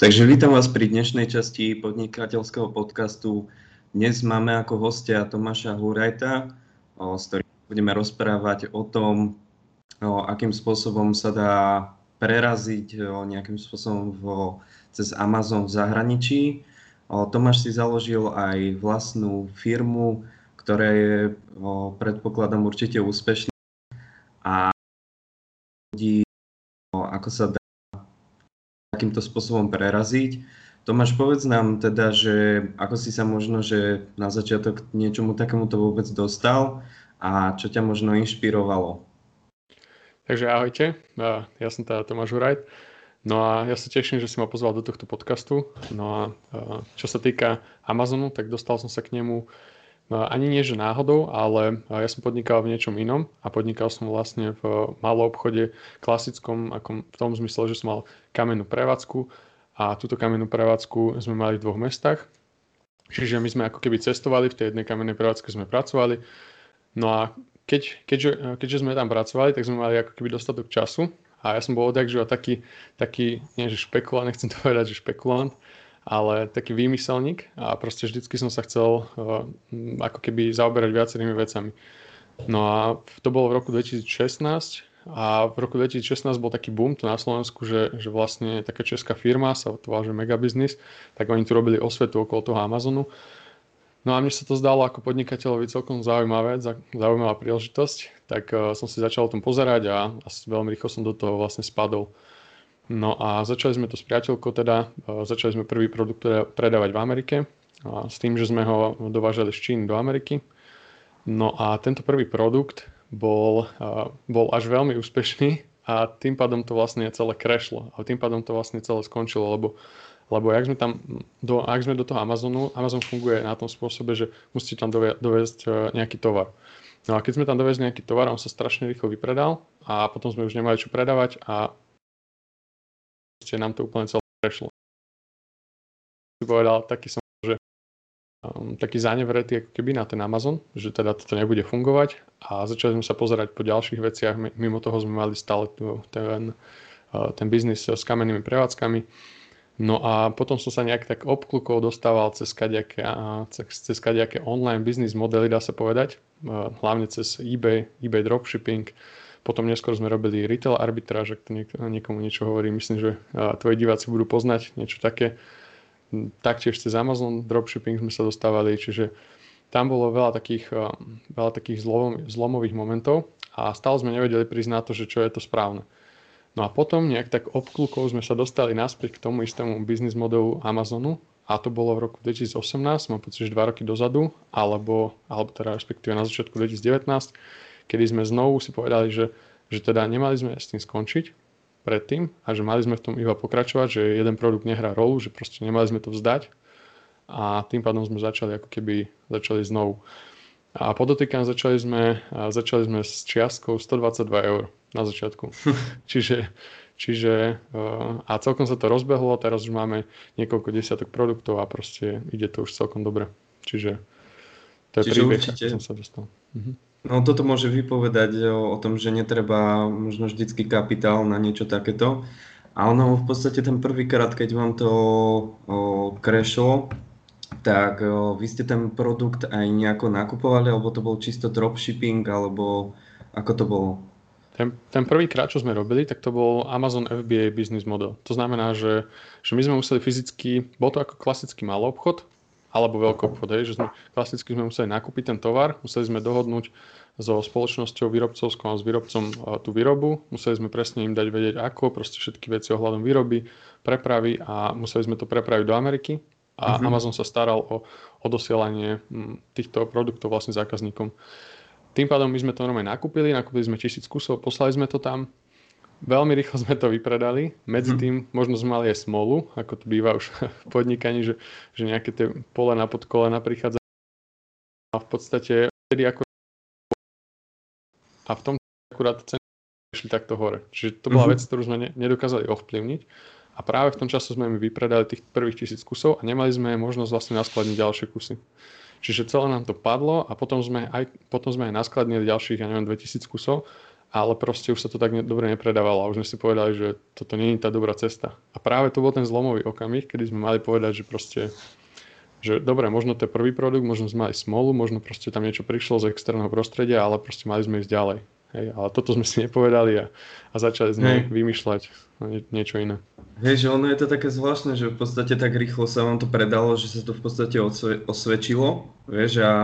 Takže vítam vás pri dnešnej časti podnikateľského podcastu. Dnes máme ako hostia Tomáša Hurajta, s ktorým budeme rozprávať o tom, akým spôsobom sa dá preraziť nejakým spôsobom cez Amazon v zahraničí. Tomáš si založil aj vlastnú firmu, ktorá je, predpokladám, určite úspešná a ľudí, ako sa dá takýmto spôsobom preraziť. Tomáš, povedz nám teda, že ako si sa možno, že na začiatok niečomu takémuto vôbec dostal a čo ťa možno inšpirovalo? Takže ahojte, ja som teda Tomáš Hurajt. No a ja sa teším, že si ma pozval do tohto podcastu. No a čo sa týka Amazonu, tak dostal som sa k nemu ani nie, že náhodou, ale ja som podnikal v niečom inom a podnikal som vlastne v malom obchode klasickom, ako v tom zmysle, že som mal kamennú prevádzku a túto kamennú prevádzku sme mali v dvoch mestách. Čiže my sme ako keby cestovali, v tej jednej kamennej prevádzke sme pracovali. No a keďže sme tam pracovali, tak sme mali ako keby dostatok času a ja som bol odjakživa taký, nie že špekulant, nechcem to povedať, že špekulant, ale taký výmyselník a proste vždycky som sa chcel ako keby zaoberať viacerými vecami. No a to bolo v roku 2016 a v roku 2016 bol taký boom tu na Slovensku, že vlastne taká česká firma, sa to volá, že Megabiznis, tak oni tu robili osvetu okolo toho Amazonu. No a mne sa to zdalo ako podnikateľovi celkom zaujímavá príležitosť, tak som si začal o tom pozerať a asi veľmi rýchlo som do toho vlastne spadol. No a začali sme to s priateľkou, teda začali sme prvý produkt predávať v Amerike a s tým, že sme ho dovážali z Číny do Ameriky. No a tento prvý produkt bol až veľmi úspešný a tým pádom to vlastne celé crashlo a tým pádom to vlastne celé skončilo, lebo ak sme do toho Amazonu, Amazon funguje na tom spôsobe, že musíte tam doviezť nejaký tovar. No a keď sme tam doviezli nejaký tovar, on sa strašne rýchlo vypredal a potom sme už nemali čo predávať a nám to úplne celé prešlo. Povedal, taký som, že taký zanevretý ako keby na ten Amazon, že teda toto nebude fungovať a začali sme sa pozerať po ďalších veciach. Mimo toho sme mali stále ten biznis s kamennými prevádzkami. No a potom som sa nejak tak obklukov dostával cez kadejaké online biznis modely, dá sa povedať, hlavne cez eBay dropshipping. Potom neskôr sme robili retail arbitráž, ak to niekomu niečo hovorí. Myslím, že tvoji diváci budú poznať niečo také. Taktiež cez Amazon dropshipping sme sa dostávali, čiže tam bolo veľa takých zlomových momentov a stále sme nevedeli prísť na to, že čo je to správne. No a potom nejak tak obklukov sme sa dostali naspäť k tomu istému biznis modelu Amazonu a to bolo v roku 2018, mám pocit, že 2 roky dozadu, alebo teda respektíve na začiatku 2019, kedy sme znovu si povedali, že teda nemali sme s tým skončiť predtým a že mali sme v tom iba pokračovať, že jeden produkt nehrá rolu, že proste nemali sme to vzdať a tým pádom sme začali znovu. A podotýkam, začali sme s čiastkou 122 € na začiatku. Čiže a celkom sa to rozbehlo, teraz už máme niekoľko desiatok produktov a proste ide to už celkom dobre. Čiže to je príbeh, ktorý som sa dostal. Mhm. No toto môže vypovedať o tom, že netreba možno vždycky kapitál na niečo takéto. A ono v podstate ten prvýkrát, keď vám to crashlo, tak vy ste ten produkt aj nejako nakupovali, alebo to bol čisto dropshipping, alebo ako to bolo? Ten prvýkrát, čo sme robili, tak to bol Amazon FBA business model. To znamená, že my sme museli fyzicky, bol to ako klasický malý obchod, alebo veľkoobchod, že klasicky sme museli nakúpiť ten tovar, museli sme dohodnúť so spoločnosťou výrobcovskou a s výrobcom tú výrobu, museli sme presne im dať vedieť ako, proste všetky veci ohľadom výroby, prepravy a museli sme to prepraviť do Ameriky a Amazon sa staral o dosielanie týchto produktov vlastne zákazníkom. Tým pádom my sme to normálne nakúpili sme 1000 kusov, poslali sme to tam. Veľmi rýchlo sme to vypredali, medzi tým možno sme mali aj smolu, ako to býva už v podnikaní, že nejaké tie polena pod kolena prichádza. A v podstate vtedy akurát ceny išli takto hore. Čiže to bola vec, ktorú sme nedokázali ovplyvniť. A práve v tom čase sme im vypredali tých prvých 1000 kusov a nemali sme možnosť vlastne naskladniť ďalšie kusy. Čiže celé nám to padlo a potom sme aj naskladnili ďalších, 2000 kusov. ale proste už sa to tak dobre nepredávalo a už sme si povedali, že toto nie je tá dobrá cesta. A práve to bol ten zlomový okamih, kedy sme mali povedať, že proste, že dobre, možno to je prvý produkt, možno sme mali smolu, možno proste tam niečo prišlo z externého prostredia, ale proste mali sme ísť ďalej. Hej, ale toto sme si nepovedali a začali sme vymýšľať niečo iné. Hej, že ono je to také zvláštne, že v podstate tak rýchlo sa vám to predalo, že sa to v podstate osvedčilo, vieš, a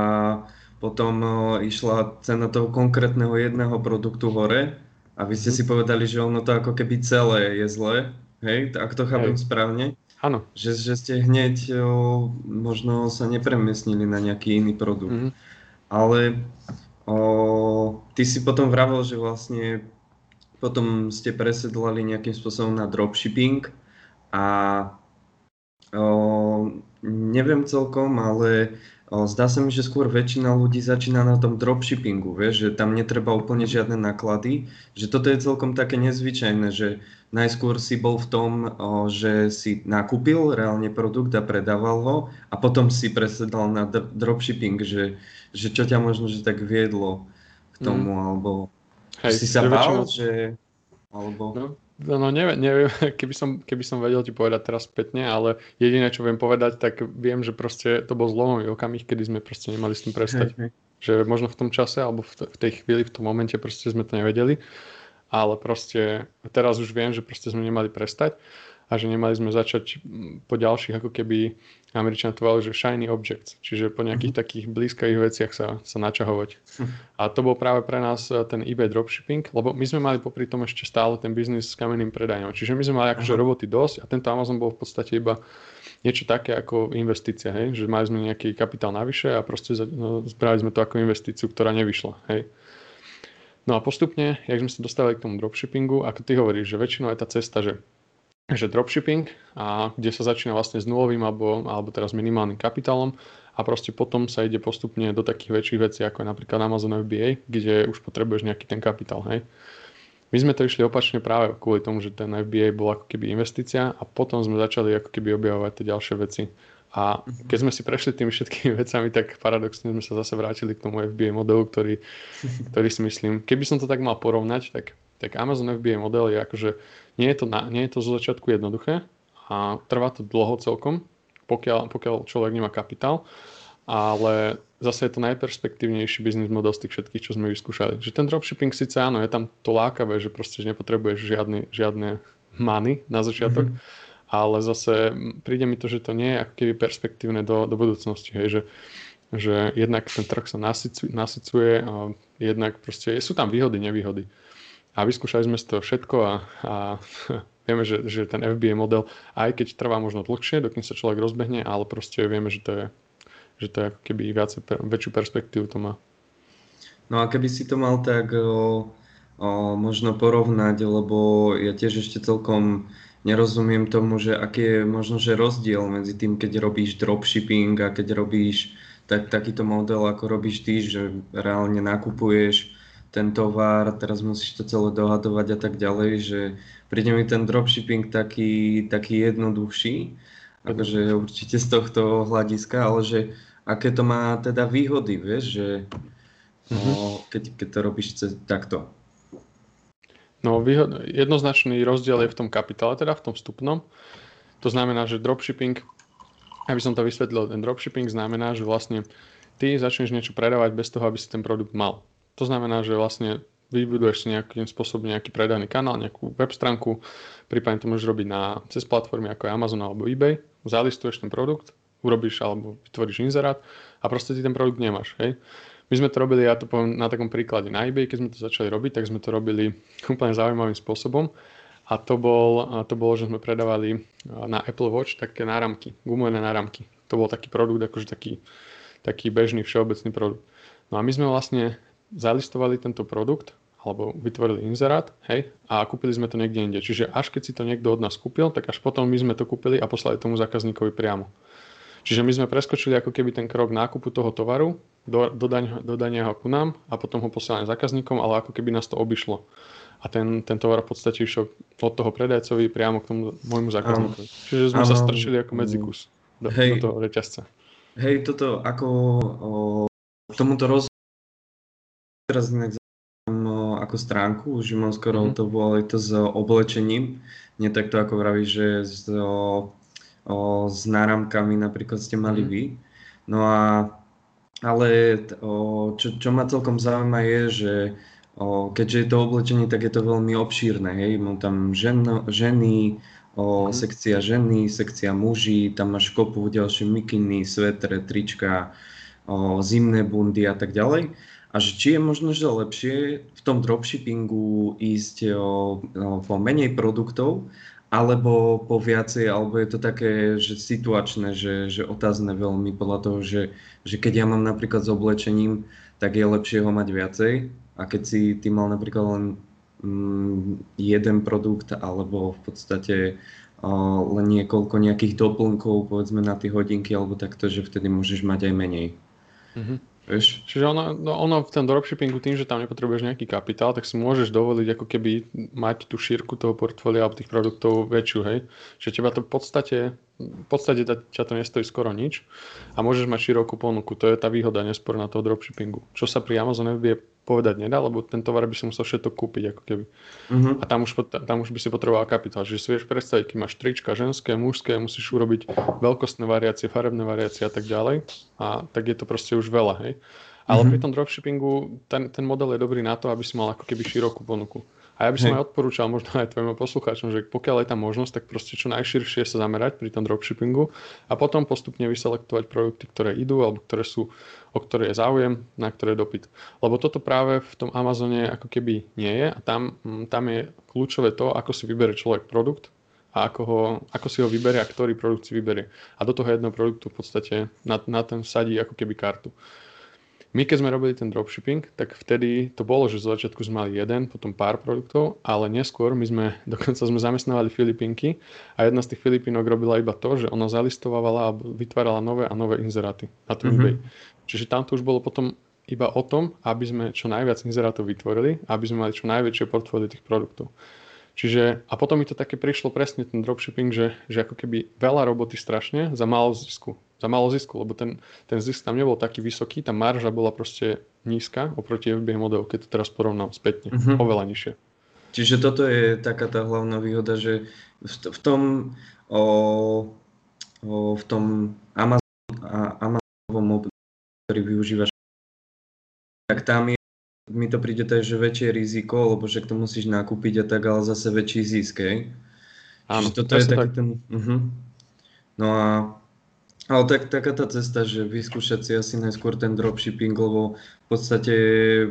potom išla cena toho konkrétneho jedného produktu hore a vy ste si povedali, že ono to ako keby celé je zlé, hej, ak to chápem správne. Áno. Že ste hneď možno sa nepremiestnili na nejaký iný produkt. Mm-hmm. Ale ty si potom vravel, že vlastne potom ste presedlali nejakým spôsobom na dropshipping a neviem celkom, ale zdá sa mi, že skôr väčšina ľudí začína na tom dropshippingu, vieš, že tam netreba úplne žiadne náklady, že toto je celkom také nezvyčajné, že najskôr si bol v tom, že si nakúpil reálne produkt a predával ho a potom si presedal na dropshipping, že čo ťa možno že tak viedlo k tomu, alebo hej, si sa bál, že alebo... No neviem, keby som vedel ti povedať teraz spätne, ale jediné, čo viem povedať, tak viem, že proste to bol zlomový okamih, kedy sme proste nemali s tým prestať. Že možno v tom čase, alebo v tej chvíli, v tom momente proste sme to nevedeli, ale proste teraz už viem, že proste sme nemali prestať a že nemali sme začať po ďalších, ako keby Američan to volal, že shiny objects, čiže po nejakých takých blízkych veciach sa načahovať. A to bol práve pre nás ten eBay dropshipping, lebo my sme mali popri tom ešte stále ten biznis s kamenným predajom. Čiže my sme mali akože roboty dosť a tento Amazon bol v podstate iba niečo také ako investícia, hej? Že mali sme nejaký kapitál navyše a proste spravili sme to ako investíciu, ktorá nevyšla, hej. No a postupne, jak sme sa dostali k tomu dropshippingu, ako ty hovoríš, že väčšinou je tá cesta, že dropshipping, a kde sa začína vlastne s nulovým alebo teraz minimálnym kapitálom a proste potom sa ide postupne do takých väčších vecí, ako je napríklad Amazon FBA, kde už potrebuješ nejaký ten kapitál, hej. My sme to išli opačne práve kvôli tomu, že ten FBA bol ako keby investícia a potom sme začali ako keby objavovať tie ďalšie veci. A keď sme si prešli tými všetkými vecami, tak paradoxne sme sa zase vrátili k tomu FBA modelu, ktorý si myslím, keby som to tak mal porovnať, tak Amazon FBA model je akože, nie je to zo začiatku jednoduché a trvá to dlho celkom, pokiaľ človek nemá kapitál, ale zase je to najperspektívnejší biznis model z tých všetkých, čo sme vyskúšali. Že ten dropshipping síce áno, je tam to lákavé, že proste nepotrebuješ žiadne money na začiatok, ale zase príde mi to, že to nie je ako keby perspektívne do budúcnosti, hej, že jednak ten trh sa nasycuje a jednak proste sú tam výhody, nevýhody. A vyskúšali sme to všetko a vieme, že ten FBA model, aj keď trvá možno dlhšie, dokým sa človek rozbehne, ale proste vieme, že to je ako keby väčšiu perspektívu to má. No a keby si to mal tak možno porovnať, lebo ja tiež ešte celkom nerozumiem tomu, že aký je možno že rozdiel medzi tým, keď robíš dropshipping a keď robíš takýto model, ako robíš ty, že reálne nakupuješ ten tovar, teraz musíš to celé dohadovať a tak ďalej, že príde mi ten dropshipping taký jednoduchší, akože určite z tohto hľadiska, ale že aké to má teda výhody, vieš, že keď to robíš takto. No jednoznačný rozdiel je v tom kapitále, teda v tom vstupnom. To znamená, že dropshipping, aby som to vysvetlil, ten dropshipping znamená, že vlastne ty začneš niečo predávať bez toho, aby si ten produkt mal. To znamená, že vlastne vybuduješ si nejakým spôsobom nejaký predajný kanál, nejakú web stránku, prípadne to môžeš robiť cez platformy ako je Amazon alebo eBay, zalistuješ ten produkt, urobíš alebo vytvoríš inzerát a proste ty ten produkt nemáš, hej. My sme to robili, ja to poviem na takom príklade na eBay, keď sme to začali robiť, tak sme to robili úplne zaujímavým spôsobom a to bolo, že sme predávali na Apple Watch také náramky, gumené náramky. To bol taký produkt, akože taký bežný všeobecný produkt. No a my sme vlastne zalistovali tento produkt, alebo vytvorili inzerát, hej, a kúpili sme to niekde inde. Čiže až keď si to niekto od nás kúpil, tak až potom my sme to kúpili a poslali tomu zákazníkovi priamo. Čiže my sme preskočili ako keby ten krok nákupu toho tovaru, dodania ho ku nám a potom ho posielania zákazníkom, ale ako keby nás to obišlo. A ten tovar v podstate išiel od toho predajcovi priamo k tomu môjmu zákazníkovi. Čiže sme sa strčili ako medzikus do toho reťazca. Hej, toto ako k tomuto teraz inak ako stránku, už mám skoro hotovú, ale je to s oblečením. Nie takto ako vravíš, že s náramkami napríklad ste mali vy. No a ale čo ma celkom zaujíma je, že keďže je to oblečenie, tak je to veľmi obšírne, hej, mám tam ženy, sekcia ženy, sekcia muži, tam máš kopu ďalšie mikiny, svetre, trička, zimné bundy a tak ďalej. A že či je možno, že lepšie v tom dropshippingu ísť po menej produktov, alebo po viacej, alebo je to také, že situačné, že otázne veľmi podľa toho, že keď ja mám napríklad s oblečením, tak je lepšie ho mať viacej. A keď si ty mal napríklad len jeden produkt, alebo v podstate len niekoľko nejakých doplnkov, povedzme na tie hodinky, alebo takto, že vtedy môžeš mať aj menej. Vieš? Čiže ono v tom dropshippingu tým, že tam nepotrebuješ nejaký kapitál, tak si môžeš dovoliť ako keby mať tú šírku toho portfólia alebo tých produktov väčšiu, hej. Že teba to v podstate ťa to nestojí skoro nič a môžeš mať širokú ponuku. To je tá výhoda nesporná toho dropshippingu. Čo sa pri Amazon FBA povedať nedá, lebo ten tovar by si musel všetko kúpiť ako keby. A tam už by si potreboval kapitál. Čiže si vieš predstaviť, keď máš trička ženské, mužské, musíš urobiť veľkostné variácie, farebné variácie a tak ďalej. A tak je to proste už veľa, hej. Ale pri tom dropshippingu ten model je dobrý na to, aby si mal ako keby širokú ponuku. A ja by som aj odporúčal možno aj tvojim poslucháčom, že pokiaľ je tá možnosť, tak proste čo najširšie sa zamerať pri tom dropshippingu a potom postupne vyselektovať produkty, ktoré idú alebo ktoré sú, o ktoré je záujem, na ktoré je dopyt. Lebo toto práve v tom Amazone ako keby nie je a tam je kľúčové to, ako si vyberie človek produkt a ako si ho vyberie a ktorý produkt si vyberie. A do toho jedného produktu v podstate na ten sadí ako keby kartu. My keď sme robili ten dropshipping, tak vtedy to bolo, že z začiatku sme mali jeden, potom pár produktov, ale neskôr dokonca sme zamestnávali Filipínky a jedna z tých Filipínok robila iba to, že ona zalistovávala a vytvárala nové a nové inzeráty na tom eBay. Čiže tam to už bolo potom iba o tom, aby sme čo najviac inzerátov vytvorili, aby sme mali čo najväčšie portfólio tých produktov. Čiže, a potom mi to také prišlo presne ten dropshipping, že ako keby veľa roboty strašne za málo zisku. Lebo ten zisk tam nebol taký vysoký, tá marža bola proste nízka oproti FBA modelu, keď to teraz porovnám spätne, oveľa nižšie. Čiže toto je taká tá hlavná výhoda, že v tom Amazonovom modelu, ktorý využívaš, tak tam je, mi to príde tak, že väčšie riziko, lebo však to musíš nakúpiť a tak, ale zase väčší zisk, hej? Áno, čiže toto je taký tak. Ten... No a... Ale taká tá cesta, že vyskúšať si asi najskôr ten dropshipping, lebo v podstate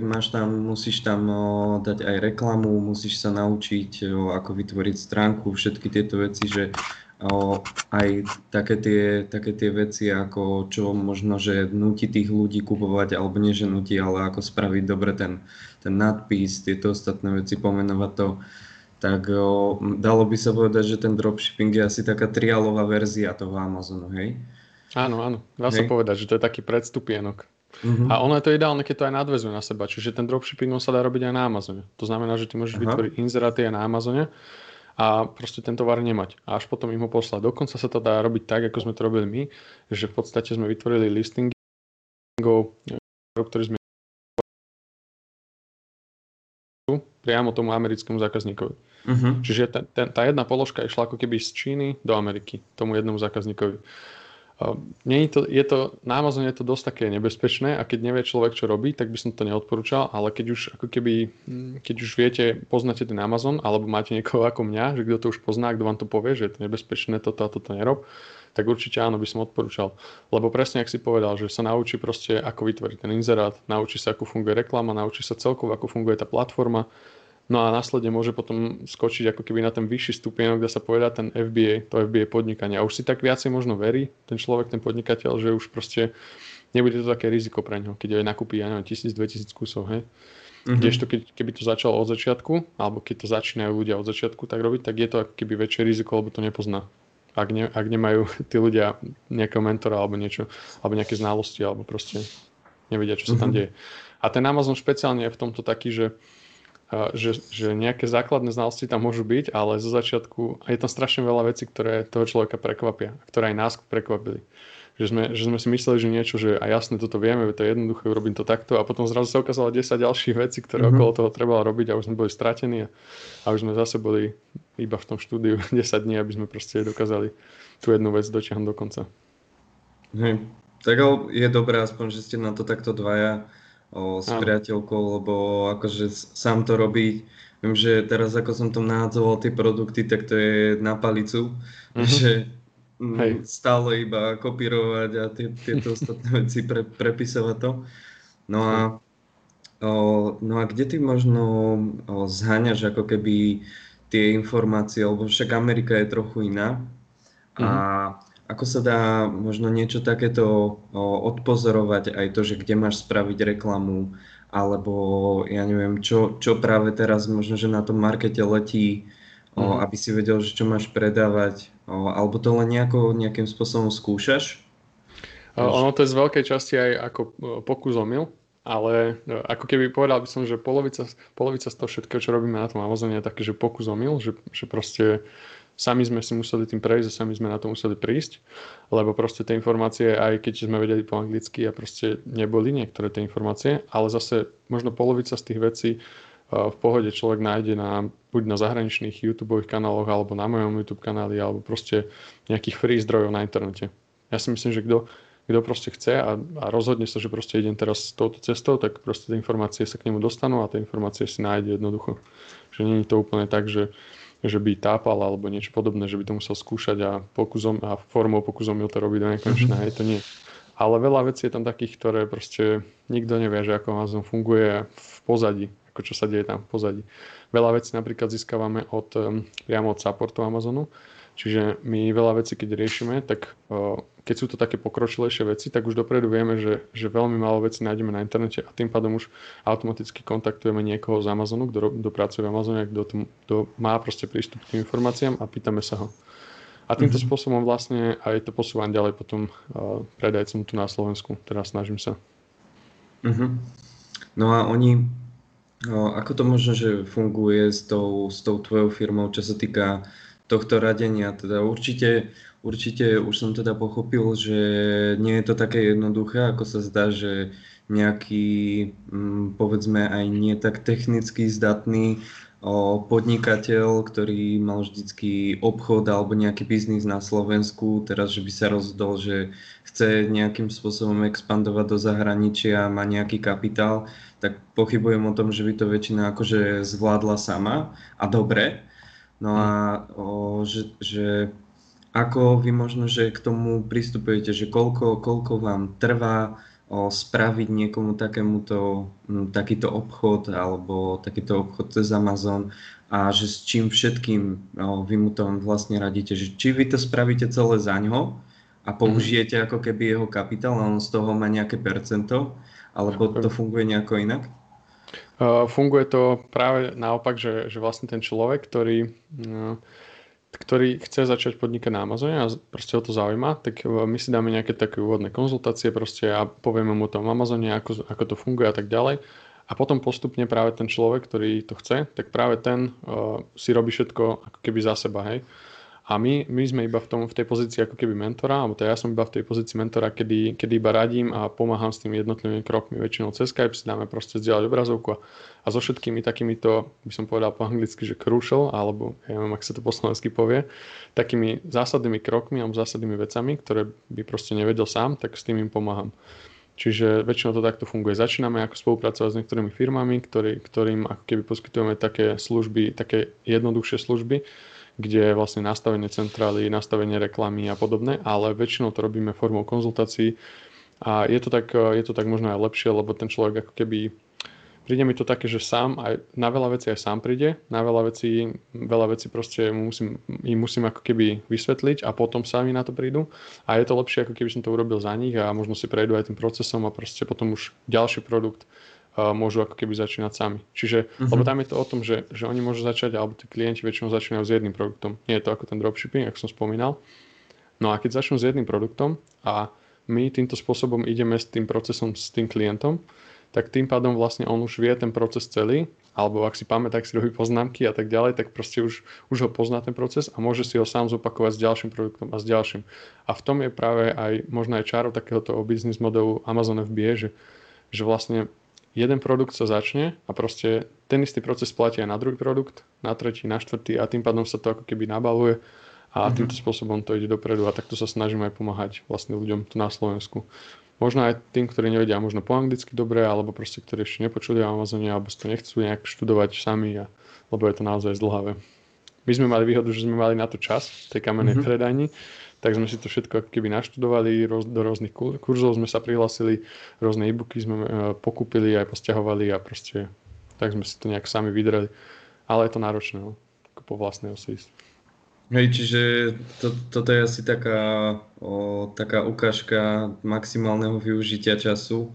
musíš tam dať aj reklamu, musíš sa naučiť, ako vytvoriť stránku, všetky tieto veci, že aj také tie veci, ako čo možno, že núti tých ľudí kupovať, alebo nie, že núti, ale ako spraviť dobre ten nadpis, tieto ostatné veci, pomenovať to. Tak dalo by sa povedať, že ten dropshipping je asi taká triálová verzia toho Amazonu, hej? Áno, dá sa povedať, že to je taký predstupienok. A ono je to ideálne, keď to aj nadväzuje na seba, čiže ten dropshipping sa dá robiť aj na Amazone. To znamená, že ty môžeš vytvoriť inzeráty aj na Amazone a proste ten tovar nemať. A až potom im ho poslať. Dokonca sa to dá robiť tak, ako sme to robili my, že v podstate sme vytvorili listingov, ktorý sme priamo tomu americkému zákazníkovi. Čiže tá jedna položka išla ako keby z Číny do Ameriky, tomu jednomu zákazníkovi. Na Amazone je to dosť také nebezpečné a keď nevie človek, čo robí, tak by som to neodporúčal, ale keď už viete, poznáte ten Amazon, alebo máte niekoho ako mňa, že kto to už pozná, kto vám to povie, že je to nebezpečné, toto a toto nerob, tak určite áno, by som odporúčal. Lebo presne, ak si povedal, že sa naučí proste, ako vytvoriť ten inzerát, naučí sa, ako funguje reklama, naučí sa celkovo, ako funguje tá platforma. No a následne môže potom skočiť ako keby na ten vyšší stupienok, dá sa povedať ten FBA, to FBA podnikanie. A už si tak viacej možno verí ten človek, ten podnikateľ, že už proste nebude to také riziko pre ňoho, keď aj nakúpi, ja neviem, 1000-2000 kusov, hej. Kdežto keby to začalo od začiatku, alebo keď to začínajú ľudia od začiatku tak robiť, tak je to ako keby väčšie riziko, lebo to nepozná. Ak nemajú tí ľudia nejakého mentora alebo niečo, alebo nejaké znalosti, alebo proste nevedia, čo sa tam deje. A ten Amazon špeciálne je v tomto taký, že nejaké základné znalosti tam môžu byť, ale zo začiatku je tam strašne veľa vecí, ktoré toho človeka prekvapia, ktoré aj nás prekvapili. že sme si mysleli, že niečo, že a jasne toto vieme, to je jednoduché, urobím to takto, a potom zrazu sa ukázalo 10 ďalších vecí, ktoré okolo toho trebalo robiť, a už sme boli stratení a už sme zase boli iba v tom štúdiu 10 dní, aby sme proste dokázali tú jednu vec dotiahnuť do konca. Hej. Tak je dobré aspoň, že ste na to takto dvaja s priateľkou, lebo akože sám to robiť. Viem, že teraz ako som tam nahádzoval tie produkty, tak to je na palicu, že stále iba kopírovať a tieto ostatné veci, prepisovať to. No a kde ty možno zháňaš ako keby tie informácie, lebo však Amerika je trochu iná. A ako sa dá možno niečo takéto odpozorovať, aj to, že kde máš spraviť reklamu, alebo ja neviem, čo práve teraz možno, že na tom markete letí, aby si vedel, že čo máš predávať, alebo to len nejakým spôsobom skúšaš? Ono to je z veľkej časti aj ako pokus omyl, ale ako keby povedal by som, že polovica z toho všetkého, čo robíme na tom Amazone, je také, že pokus omyl, že proste sami sme si museli tým prejsť a sami sme na to museli prísť, lebo proste tie informácie, aj keď sme vedeli po anglicky, a proste neboli niektoré tie informácie, ale zase možno polovica z tých vecí v pohode človek nájde buď na zahraničných YouTubeových kanáloch, alebo na mojom YouTube kanáli, alebo proste nejakých free zdrojov na internete. Ja si myslím, že kto proste chce a rozhodne sa, že proste idem teraz touto cestou, tak proste tie informácie sa k nemu dostanú a tie informácie si nájde jednoducho. Že nie je to úplne tak, že by tápal alebo niečo podobné, že by to musel skúšať a formou pokusom to robiť do nekonečná, aj to nie. Ale veľa vecí je tam takých, ktoré proste nikto nevie, že ako Amazon funguje v pozadí, ako čo sa deje tam v pozadí. Veľa vecí napríklad získavame priamo od supportu Amazonu, čiže my veľa vecí, keď riešime, tak keď sú to také pokročilejšie veci, tak už dopredu vieme, že veľmi málo vecí nájdeme na internete, a tým pádom už automaticky kontaktujeme niekoho z Amazonu, kto pracuje v Amazone, kto má proste prístup k tým informáciám, a pýtame sa ho. A týmto spôsobom vlastne aj to posúvam ďalej potom predajcom tu na Slovensku, teda snažím sa. No a oni... Ako to možno, že funguje s tou tvojou firmou, čo sa týka tohto radenia? Teda určite už som teda pochopil, že nie je to také jednoduché, ako sa zdá, že nejaký, povedzme aj nie tak technicky zdatný podnikateľ, ktorý mal vždycky obchod alebo nejaký biznis na Slovensku, teraz, že by sa rozhodol, že chce nejakým spôsobom expandovať do zahraničia a má nejaký kapitál, tak pochybujem o tom, že by to väčšina akože zvládla sama a dobre. No a že ako vy možno, že k tomu pristupujete, že koľko vám trvá spraviť niekomu takýto obchod alebo takýto obchod cez Amazon, a že s čím všetkým vy mu tam vlastne radíte, že či vy to spravíte celé zaňho a použijete ako keby jeho kapitál a on z toho má nejaké percento, alebo to funguje nejako inak? Funguje to práve naopak, že vlastne ten človek, ktorý chce začať podnikať na Amazone a proste ho to zaujíma, tak my si dáme nejaké také úvodné konzultácie proste a povieme mu tam v Amazone, ako to funguje a tak ďalej. A potom postupne práve ten človek, ktorý to chce, tak práve ten si robí všetko ako keby za seba, hej. A my sme iba v tej pozícii ako keby mentora, alebo teda ja som iba v tej pozícii mentora, kedy iba radím a pomáham s tými jednotlivými krokmi. Väčšinou cez Skype si dáme proste zdieľať obrazovku a so všetkými takýmito, by som povedal po anglicky, že crucial, alebo ja neviem, ak sa to po slovensky povie, takými zásadnými krokmi alebo zásadnými vecami, ktoré by proste nevedel sám, tak s tým im pomáham. Čiže väčšinou to takto funguje. Začíname ako spolupracovať s niektorými firmami, ktorým ako keby poskytujeme také služby, také jednoduchšie služby, kde je vlastne nastavenie centrály, nastavenie reklamy a podobné, ale väčšinou to robíme formou konzultácií a je to tak možno aj lepšie, lebo ten človek ako keby, príde mi to také, že sám aj na veľa vecí príde, na veľa vecí proste im musím ako keby vysvetliť a potom sami na to prídu, a je to lepšie, ako keby som to urobil za nich a možno si prejdú aj tým procesom a proste potom už ďalší produkt môžu ako keby začínať sami. Čiže, lebo tam je to o tom, že oni môžu začať, alebo tí klienti väčšinou začínajú s jedným produktom. Nie je to ako ten dropshipping, ako som spomínal. No a keď začnú s jedným produktom a my týmto spôsobom ideme s tým procesom s tým klientom, tak tým pádom vlastne on už vie ten proces celý alebo ak si pamätá, ak si robí poznámky a tak ďalej, tak proste už ho pozná ten proces a môže si ho sám zopakovať s ďalším produktom a s ďalším. A v tom je práve aj možno aj čaro takéhoto business modelu Amazon FBA, že vlastne jeden produkt sa začne a proste ten istý proces platí aj na druhý produkt, na tretí, na štvrtý a tým pádom sa to ako keby nabaluje a týmto spôsobom to ide dopredu a takto sa snažím aj pomáhať vlastne ľuďom tu na Slovensku. Možno aj tým, ktorí nevedia možno po anglicky dobre, alebo proste ktorí ešte nepočuli o Amazone, alebo to nechcú nejak študovať sami, lebo je to naozaj zdlhavé. My sme mali výhodu, že sme mali na to čas v tej kamenej predajni, tak sme si to všetko ako keby naštudovali, do rôznych kurzov sme sa prihlásili, rôzne e-booky sme pokúpili, aj posťahovali a proste tak sme si to nejak sami vydrali. Ale je to náročné, ako po vlastnej osi ísť. Čiže toto je asi taká ukážka maximálneho využitia času,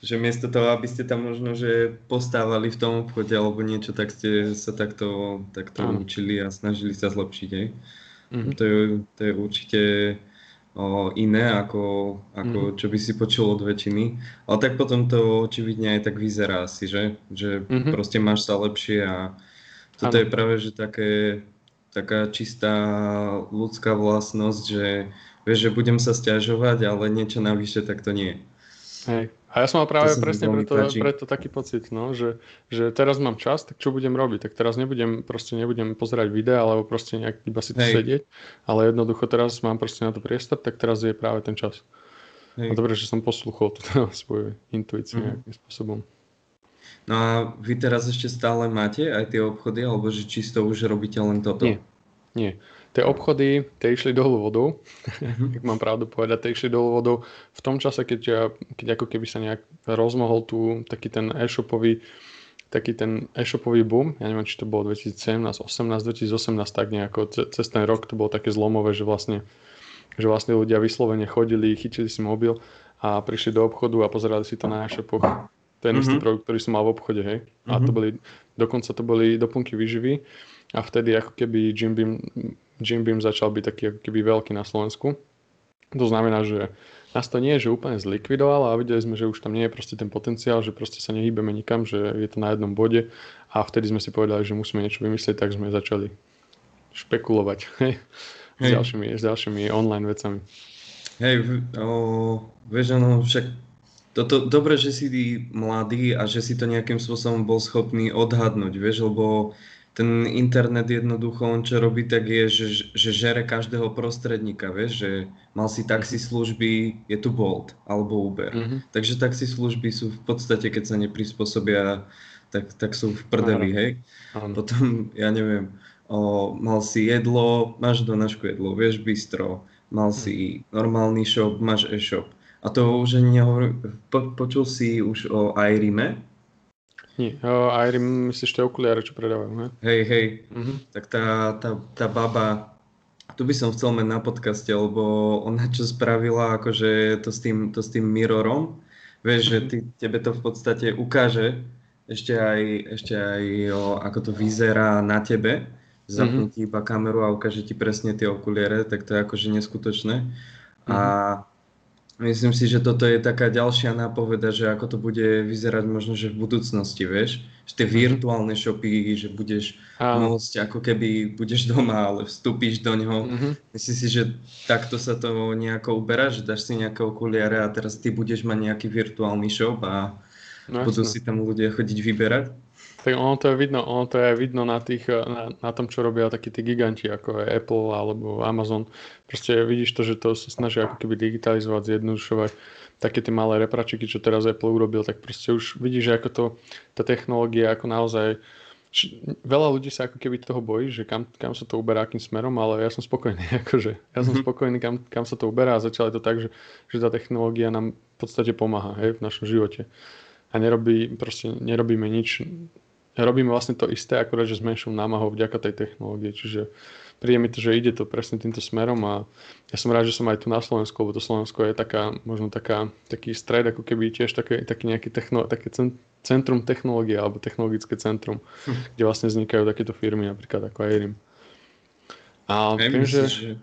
že miesto toho, aby ste tam možno že postávali v tom obchode alebo niečo, tak ste sa takto učili a snažili sa zlepšiť. To je určite iné ako čo by si počul od väčšiny, ale tak potom to očividne aj tak vyzerá asi, že proste máš sa lepšie a toto je práve že taká čistá ľudská vlastnosť, že vieš, že budem sa sťažovať, ale niečo navyše, tak to nie. Hej. A ja som mal práve presne preto taký pocit, že teraz mám čas, tak čo budem robiť? Tak teraz nebudem pozerať videa, alebo proste nejak iba si tu sedieť, ale jednoducho teraz mám proste na to priestor, tak teraz je práve ten čas. Hej. A dobre, že som poslúchol túto svoju intuíciu nejakým spôsobom. No a vy teraz ešte stále máte aj tie obchody, alebo že čisto už robíte len toto? Nie. Tie obchody, tie išli dolu vodou, ak mám pravdu povedať, tie išli dolu vodou v tom čase, keď ako keby sa nejak rozmohol tu taký ten e-shopový boom, ja neviem, či to bolo 2018, tak nejako cez ten rok to bolo také zlomové, že vlastne ľudia vyslovene chodili, chytili si mobil a prišli do obchodu a pozerali si to na e-shopoch. Ten istý produkt, ktorý som mal v obchode, hej. A dokonca to boli doplnky výživy a vtedy ako keby Jim Beam začal byť taký ako keby veľký na Slovensku. To znamená, že nás to nie je, že úplne zlikvidoval a videli sme, že už tam nie je proste ten potenciál, že proste sa nehýbeme nikam, že je to na jednom bode a vtedy sme si povedali, že musíme niečo vymyslieť, tak sme začali špekulovať, hej. S ďalšími online vecami. Hej, vieš, však toto, dobre, že si mladý a že si to nejakým spôsobom bol schopný odhadnúť, vieš, lebo ten internet jednoducho, on čo robí, tak je, že žere každého prostredníka, vieš, že mal si taxislužby, je tu Bolt alebo Uber, takže taxislužby sú v podstate, keď sa neprispôsobia, tak sú v prdeli, hej. Potom, ja neviem, mal si jedlo, máš donášku jedlo, vieš, bistro, mal si normálny shop, máš e-shop. A to už ani nehovorím, počul si už o iRime? Nie, o iRim myslíš, to je okuliare, čo predávajú, ne? Hej, tak tá baba, tu by som chcel mať na podcaste, lebo ona čo spravila, akože to s tým mirrorom, vieš, že tebe to v podstate ukáže, ešte aj ako to vyzerá na tebe, zapnú ti iba kameru a ukáže ti presne tie okuliare, tak to je akože neskutočné. A myslím si, že toto je taká ďalšia nápoveda, že ako to bude vyzerať možno, že v budúcnosti, vieš? Že tie virtuálne shopy, že budeš môcť, ako keby budeš doma, ale vstúpiš do ňoho. Myslím si, že takto sa to nejako uberá, že dáš si nejaké okuliare a teraz ty budeš mať nejaký virtuálny shop a budú si tam ľudia chodiť vyberať. Tak ono to je vidno na tom, čo robia takí tí giganti, ako je Apple alebo Amazon. Proste vidíš to, že to sa snažia ako keby digitalizovať, zjednodušovať. Také tie malé repračiky, čo teraz Apple urobil, tak proste už vidíš, že ako tá technológia ako naozaj... Veľa ľudí sa ako keby toho bojí, že kam sa to uberá, akým smerom, ale ja som spokojný, akože. Ja som spokojný, kam sa to uberá a začalo to tak, že tá technológia nám v podstate pomáha, hej, v našom živote. A nerobíme nič. Robíme vlastne to isté, akorát, že s menšou námahou vďaka tej technológie. Čiže príde mi to, že ide to presne týmto smerom a ja som rád, že som aj tu na Slovensku, lebo to Slovensko je taký stred, ako keby tiež také centrum technológie alebo technologické centrum, kde vlastne vznikajú takéto firmy, napríklad ako iRim. A myslím, že...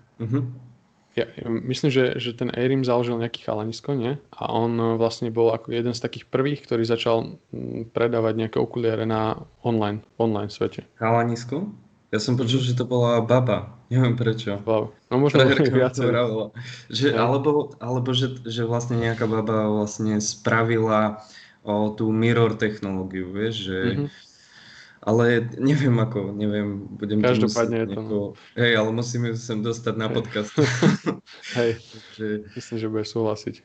Ja myslím, že ten eRim založil nejaký chalanisko, nie? A on vlastne bol ako jeden z takých prvých, ktorý začal predávať nejaké okuliare na online svete. Chalanisko? Ja som počul, že to bola baba. Neviem prečo. Wow. No možno viacej. Alebo že vlastne nejaká baba vlastne spravila tú mirror technológiu, vieš, že... Mm-hmm. Ale neviem, budem to musieť niekoho... Hej, ale musíme sem dostať na podcast. Hej, myslím, že budeš súhlasiť.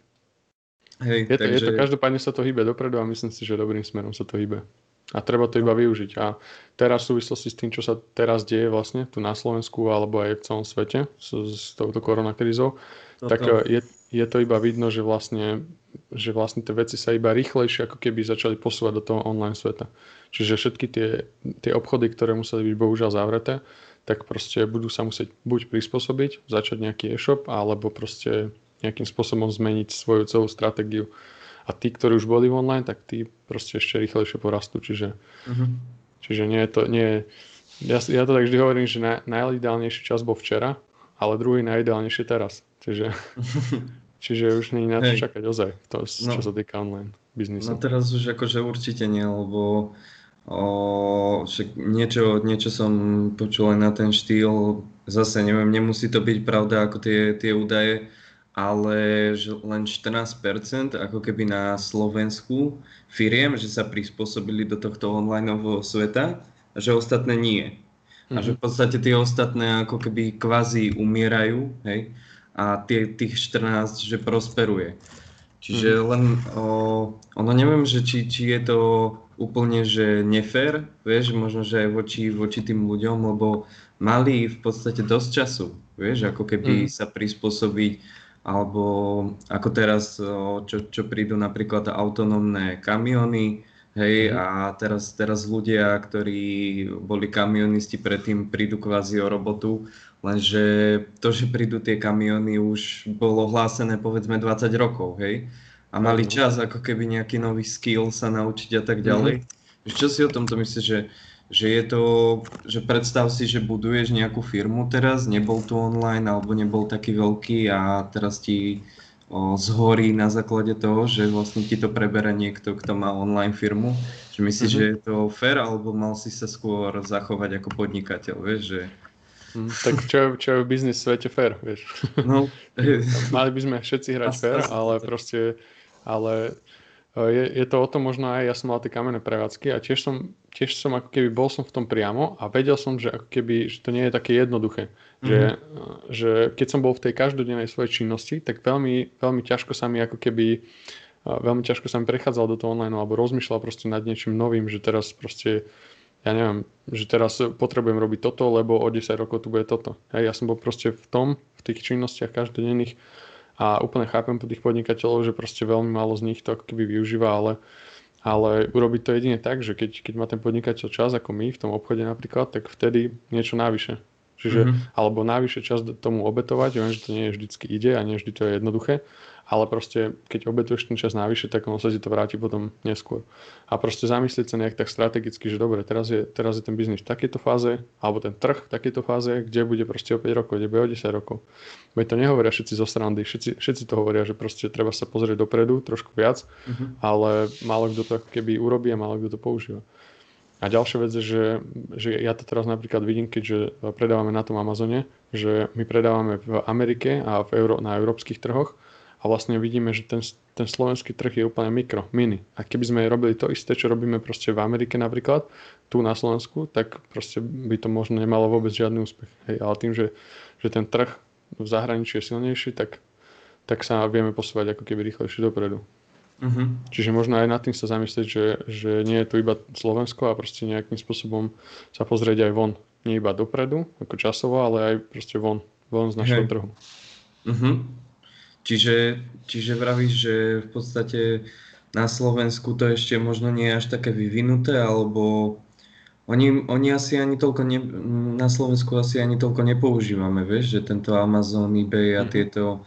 Hej, takže... Každopádne sa to hýbe dopredu a myslím si, že dobrým smerom sa to hýbe. A treba to iba využiť. A teraz v súvislosti s tým, čo sa teraz deje vlastne tu na Slovensku alebo aj v celom svete s touto koronakrízou, tak je to iba vidno, že vlastne tie veci sa iba rýchlejšie ako keby začali posúvať do toho online sveta. Čiže všetky tie obchody, ktoré museli byť bohužiaľ zavreté, tak proste budú sa musieť buď prispôsobiť, začať nejaký e-shop, alebo proste nejakým spôsobom zmeniť svoju celú stratégiu. A tí, ktorí už boli online, tak tí proste ešte rýchlejšie porastú. Čiže nie je to... Ja to tak vždy hovorím, že najideálnejší čas bol včera, ale druhý najideálnejší teraz. Čiže už nie je na to čakať ozaj, čo sa týka online biznisu. No teraz už akože určite nie, lebo niečo som počul aj na ten štýl, zase neviem, nemusí to byť pravda ako tie údaje, ale že len 14% ako keby na Slovensku firiem, že sa prispôsobili do tohto onlineového sveta, a že ostatné nie. Mm-hmm. A že v podstate tie ostatné ako keby kvázi umierajú, hej? A tých 14, že prosperuje. Čiže len, neviem, že či je to úplne, že nefér, vieš, možno, že aj voči tým ľuďom, lebo mali v podstate dosť času, vieš, ako keby sa prispôsobiť, alebo ako teraz, čo prídu napríklad autonómne kamiony, hej, a teraz ľudia, ktorí boli kamionisti, predtým prídu kvázi o robotu, lenže to, že prídu tie kamióny, už bolo hlásené povedzme 20 rokov, hej? A mali čas ako keby nejaký nový skill sa naučiť a tak ďalej. Čo si o tomto myslíš, že je to, že predstav si, že buduješ nejakú firmu teraz, nebol tu online alebo nebol taký veľký a teraz ti zhorí na základe toho, že vlastne ti to preberá niekto, kto má online firmu. Že myslíš, že je to fair, alebo mal si sa skôr zachovať ako podnikateľ, vieš, že... Tak čo je v biznis svete fair, vieš? No. Mali by sme všetci hrať fair, ale je to o tom možno aj, ja som mal tie kamenné prevádzky a tiež som ako keby bol som v tom priamo a vedel som, že ako keby, že to nie je také jednoduché. Že keď som bol v tej každodennej svojej činnosti, tak veľmi ťažko sa mi prechádzal do toho online alebo rozmýšľal proste nad niečím novým, že teraz proste ja neviem, že teraz potrebujem robiť toto, lebo o 10 rokov tu bude toto. Ja som bol proste v tých činnostiach každodenných a úplne chápem po tých podnikateľov, že proste veľmi málo z nich to ako keby využíva, ale urobiť to jedine tak, že keď má ten podnikateľ čas, ako my v tom obchode napríklad, tak vtedy niečo navyše. Čiže, alebo navyše čas tomu obetovať, ja viem, že to nie vždycky ide a nie vždy to je jednoduché, ale proste, keď obetuješ ten čas navyše, tak on sa ti to vráti potom neskôr. A proste zamyslieť sa nejak tak strategicky, že dobre, teraz je ten biznis v takejto fáze, alebo ten trh v takejto fáze, kde bude proste o 5 rokov, kde bude o 10 rokov. Veď to nehovoria všetci zo strany, všetci to hovoria, že proste treba sa pozrieť dopredu trošku viac, ale málo kto to keby urobí a málo kto to používa. A ďalšia vec je, že ja to teraz napríklad vidím, keďže predávame na tom Amazone, že my predávame v Amerike a na európskych trhoch a vlastne vidíme, že ten slovenský trh je úplne mini. A keby sme robili to isté, čo robíme proste v Amerike napríklad, tu na Slovensku, tak proste by to možno nemalo vôbec žiadny úspech. Hej, ale tým, že ten trh v zahraničí je silnejší, tak sa vieme posúvať ako keby rýchlejšie dopredu. Čiže možno aj nad tým sa zamyslieť, že nie je tu iba Slovensko a proste nejakým spôsobom sa pozrieť aj von. Nie iba dopredu, ako časovo, ale aj proste von z našho trhu. Čiže vravíš, že v podstate na Slovensku to ešte možno nie je až také vyvinuté, alebo oni asi ani toľko na Slovensku asi ani toľko nepoužívame, vieš, že tento Amazon, eBay a tieto,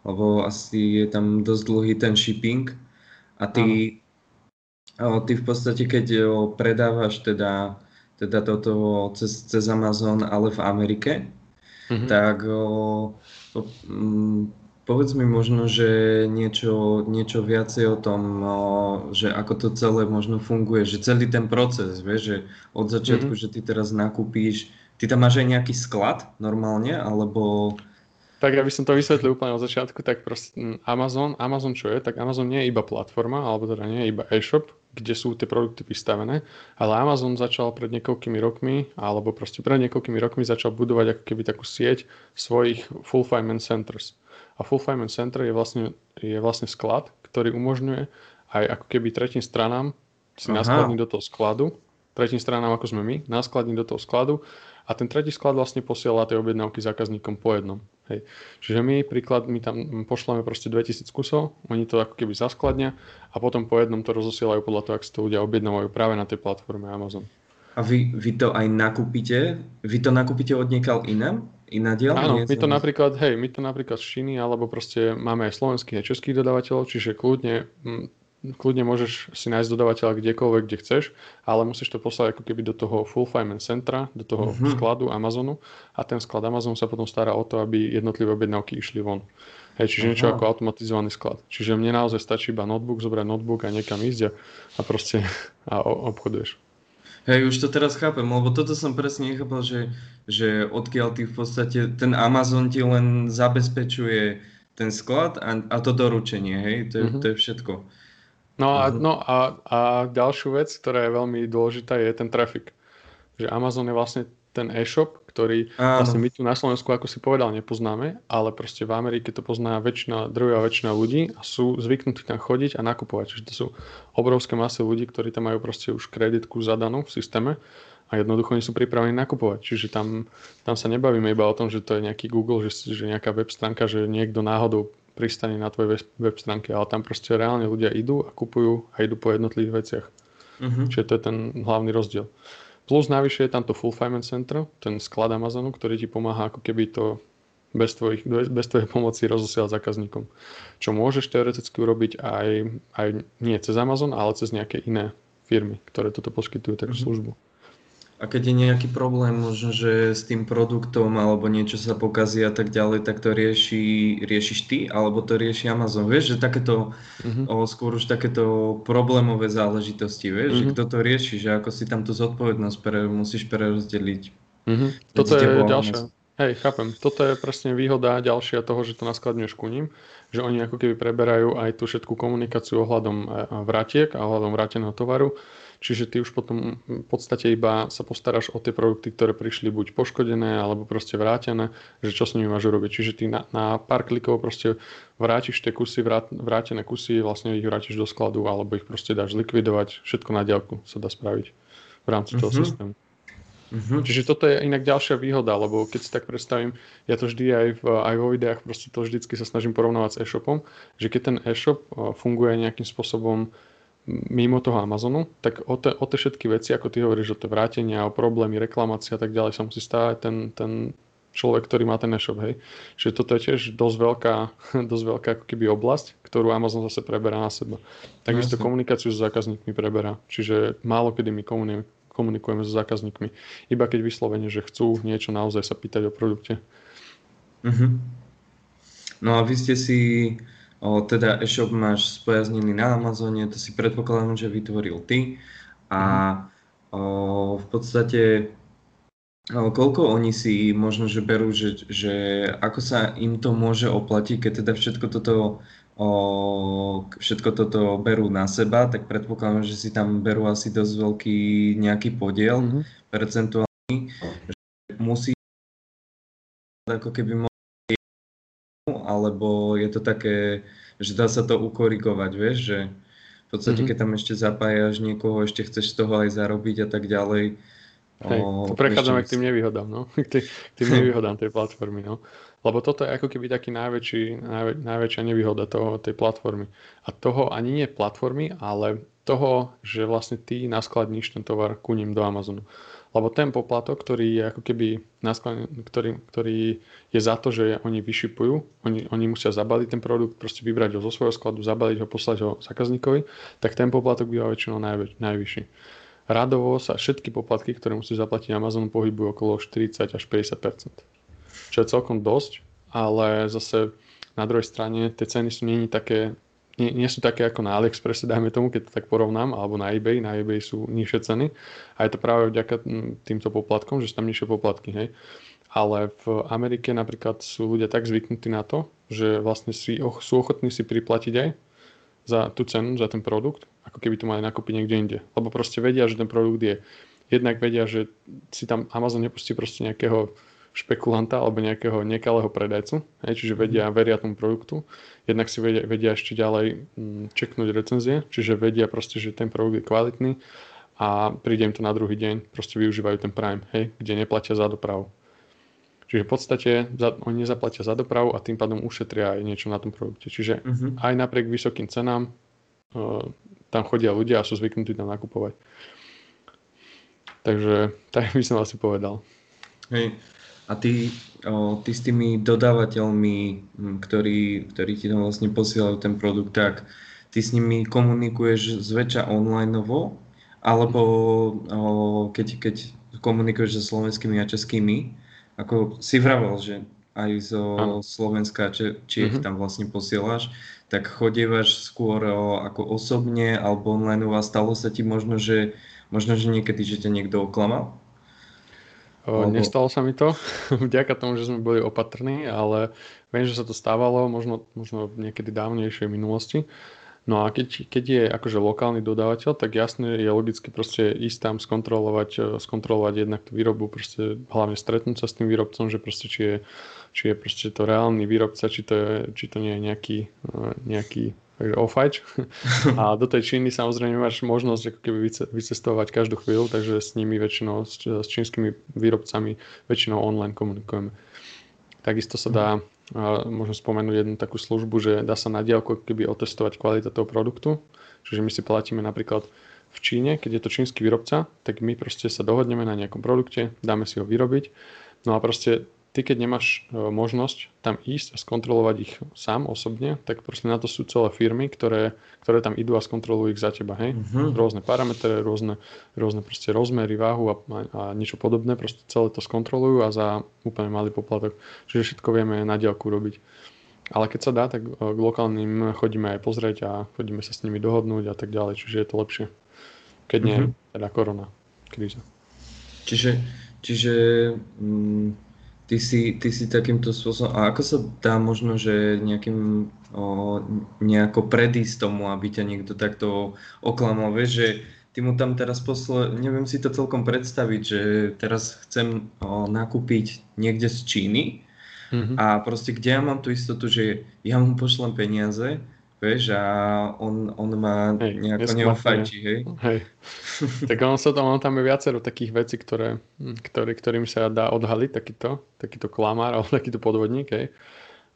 lebo asi je tam dosť dlhý ten shipping. A ty v podstate, keď predávaš teda toto cez Amazon, ale v Amerike, tak Povedz mi možno, že niečo viacej o tom, že ako to celé možno funguje, že celý ten proces, vieš, že od začiatku, že ty teraz nakúpíš, ty tam máš aj nejaký sklad normálne, alebo... Tak ja by som to vysvetlil úplne od začiatku, tak proste Amazon čo je, tak Amazon nie je iba platforma, alebo teda nie je iba e-shop, kde sú tie produkty vystavené, ale Amazon začal pred niekoľkými rokmi začal budovať ako keby takú sieť svojich fulfillment centers. A fulfillment center je vlastne sklad, ktorý umožňuje aj ako keby tretím stranám si naskladniť do toho skladu, tretím stranám ako sme my, naskladniť do toho skladu a ten tretí sklad vlastne posiela tie objednávky zákazníkom po jednom. Hej. Čiže my tam pošleme proste 2000 kusov, oni to ako keby zaskladnia a potom po jednom to rozosielajú podľa toho, ak si to ľudia objednávajú práve na tej platforme Amazon. A vy to aj nakúpite? Vy to nakúpite od niekiaľ inadiaľ? Áno, my to napríklad z Číny, alebo proste máme aj slovenských a českých dodávateľov, čiže kľudne môžeš si nájsť dodávateľa kdekoľvek, kde chceš, ale musíš to poslať ako keby do toho fulfillment centra, do toho skladu Amazonu a ten sklad Amazon sa potom stará o to, aby jednotlivé objednávky išli von. Hej, čiže niečo ako automatizovaný sklad. Čiže mne naozaj stačí iba notebook, zobrať notebook a niekam ísť a proste obchoduješ. Hej, už to teraz chápem, lebo toto som presne nechápal, že odkiaľ ty v podstate, ten Amazon ti len zabezpečuje ten sklad a to doručenie, hej, to je všetko. No a ďalšiu vec, ktorá je veľmi dôležitá, je ten trafik. Že Amazon je vlastne ten e-shop, ktorý vlastne my tu na Slovensku, ako si povedal, nepoznáme, ale proste v Amerike to pozná drvivá väčšina ľudí a sú zvyknutí tam chodiť a nakupovať. Čiže to sú obrovské masy ľudí, ktorí tam majú proste už kreditku zadanú v systéme a jednoducho nie sú pripravení nakupovať. Čiže tam sa nebavíme iba o tom, že to je nejaký Google, že nejaká web stránka, že niekto náhodou pristane na tvojej web stránke, ale tam proste reálne ľudia idú a kupujú a idú po jednotlivých veciach. Čiže to je ten hlavný rozdiel. Plus navyše je tam to fulfillment center, ten sklad Amazonu, ktorý ti pomáha ako keby to bez tvojej pomoci rozosielať zákazníkom. Čo môžeš teoreticky urobiť aj nie cez Amazon, ale cez nejaké iné firmy, ktoré toto poskytujú takú službu. A keď je nejaký problém, možno, že s tým produktom alebo niečo sa pokazí a tak ďalej, tak to riešiš ty alebo to rieši Amazon. Vieš, že takéto, skôr už takéto problémové záležitosti, vieš, že kto to rieši, že ako si tam tú zodpovednosť musíš prerozdeliť. Toto je ďalšia. Hej, chápem. Toto je presne výhoda ďalšia toho, že to naskladňuješ ku ním, že oni ako keby preberajú aj tú všetku komunikáciu ohľadom vratiek a ohľadom vráteného tovaru. Čiže ty už potom v podstate iba sa postaráš o tie produkty, ktoré prišli buď poškodené, alebo proste vrátené, že čo s nimi máš urobiť. Čiže ty na pár klikov proste vrátiš tie kusy, vrátené kusy, vlastne ich vrátiš do skladu, alebo ich proste dáš likvidovať, všetko na diaľku sa dá spraviť v rámci toho systému. Čiže toto je inak ďalšia výhoda, lebo keď si tak predstavím, ja to vždy aj vo videách proste to vždycky sa snažím porovnávať s e-shopom, že keď ten e-shop funguje nejakým spôsobom mimo toho Amazonu, tak o te všetky veci, ako ty hovoríš, o tie vrátenia, o problémy, reklamácia a tak ďalej, sa musí stávať ten človek, ktorý má ten e-shop, hej. Čiže toto je tiež dosť veľká ako keby oblasť, ktorú Amazon zase preberá na seba. Takisto komunikáciu s zákazníkmi preberá. Čiže málo kedy my komunikujeme s zákazníkmi. Iba keď vyslovene, že chcú niečo naozaj sa pýtať o produkte. No a vy ste si... teda e-shop máš spojaznený na Amazone, to si predpokladám, že vytvoril ty a v podstate koľko oni si možno, že berú, že ako sa im to môže oplatiť, keď teda všetko toto berú na seba, tak predpokladám, že si tam berú asi dosť veľký nejaký podiel percentuálny, že musí ako keby alebo je to také, že dá sa to ukorigovať, vieš, že v podstate, keď tam ešte zapájaš niekoho, ešte chceš z toho aj zarobiť a tak ďalej. Hej, to prechádzame k tým nevýhodám, no. K tým nevýhodám tej platformy, no. Lebo toto je ako keby taký najväčšia nevýhoda tej platformy. A toho ani nie platformy, ale toho, že vlastne ty naskladníš ten tovar ku ním do Amazonu. Lebo ten poplatok, ktorý je ako keby ktorý je za to, že oni vyšipujú, oni musia zabaliť ten produkt, proste vybrať ho zo svojho skladu, zabaliť ho, poslať ho zákazníkovi, tak ten poplatok býva väčšinou najvyšší. Radovo sa všetky poplatky, ktoré musí zaplatiť Amazon, pohybujú okolo 40 až 50%. Čo je celkom dosť ale zase na druhej strane tie ceny sú nie sú také ako na AliExpresse, dajme tomu, keď to tak porovnám, alebo na eBay sú nižšie ceny a je to práve vďaka týmto poplatkom, že sú tam nižšie poplatky, hej. Ale v Amerike napríklad sú ľudia tak zvyknutí na to, že vlastne sú ochotní si priplatiť aj za tú cenu, za ten produkt, ako keby to mali nakúpiť niekde inde, lebo proste vedia, že ten produkt je, jednak vedia, že si tam Amazon nepustí proste nejakého špekulanta alebo nejakého nekalého predajcu, hej, čiže veria tomu produktu, jednak si vedia ešte ďalej čeknúť recenzie, čiže vedia proste, že ten produkt je kvalitný a príde im to na druhý deň, proste využívajú ten Prime, hej, kde neplatia za dopravu. Čiže v podstate oni nezaplatia za dopravu a tým pádom ušetria aj niečo na tom produkte, čiže aj napriek vysokým cenám tam chodia ľudia a sú zvyknutí tam nakupovať. Takže tak by som asi povedal. Hej. A ty s tými dodávateľmi, ktorí ti tam vlastne posielajú ten produkt, tak ty s nimi komunikuješ zväčša onlineovo, alebo keď komunikuješ so slovenskými a českými, ako si vravel, že aj zo Slovenska Čiech tam vlastne posielaš, tak chodievaš skôr ako osobne alebo onlineovo a stalo sa ti možno, že niekedy, že ťa niekto oklamal? Nestalo sa mi to, vďaka tomu, že sme boli opatrní, ale viem, že sa to stávalo možno niekedy dávnejšej minulosti. No a keď je akože lokálny dodávateľ, tak jasne je logicky proste ísť tam skontrolovať jednak tú výrobu, proste hlavne stretnúť sa s tým výrobcom, že proste či je proste to reálny výrobca, či to nie je nejaký takže ofajč. A do tej Číny samozrejme máš možnosť ako keby vycestovať každú chvíľu, takže s nimi väčšinou, s čínskymi výrobcami väčšinou online komunikujeme. Takisto sa dá, možno spomenúť jednu takú službu, že dá sa na diaľku keby otestovať kvalitu toho produktu. Čiže my si platíme napríklad v Číne, keď je to čínsky výrobca, tak my proste sa dohodneme na nejakom produkte, dáme si ho vyrobiť. No a proste ty, keď nemáš možnosť tam ísť a skontrolovať ich sám osobne, tak proste na to sú celé firmy, ktoré tam idú a skontrolujú ich za teba, hej? Rôzne parametre, rôzne proste rozmery, váhu a niečo podobné, proste celé to skontrolujú a za úplne malý poplatok. Čiže všetko vieme na diaľku robiť. Ale keď sa dá, tak k lokálnym chodíme aj pozrieť a chodíme sa s nimi dohodnúť a tak ďalej, čiže je to lepšie. Keď nie, teda korona, kríza. Čiže Ty si takýmto spôsobom, a ako sa dá možno, že nejako predísť tomu, aby ťa niekto takto oklamal, vieš, že ty mu tam teraz neviem si to celkom predstaviť, že teraz chcem nakúpiť niekde z Číny a proste kde ja mám tú istotu, že ja mu pošlem peniaze, vieš, a on má nejako neofajčí, hej? Tak ono tam je viacero takých vecí, ktorým sa dá odhaliť takýto klamár alebo takýto podvodník, hej?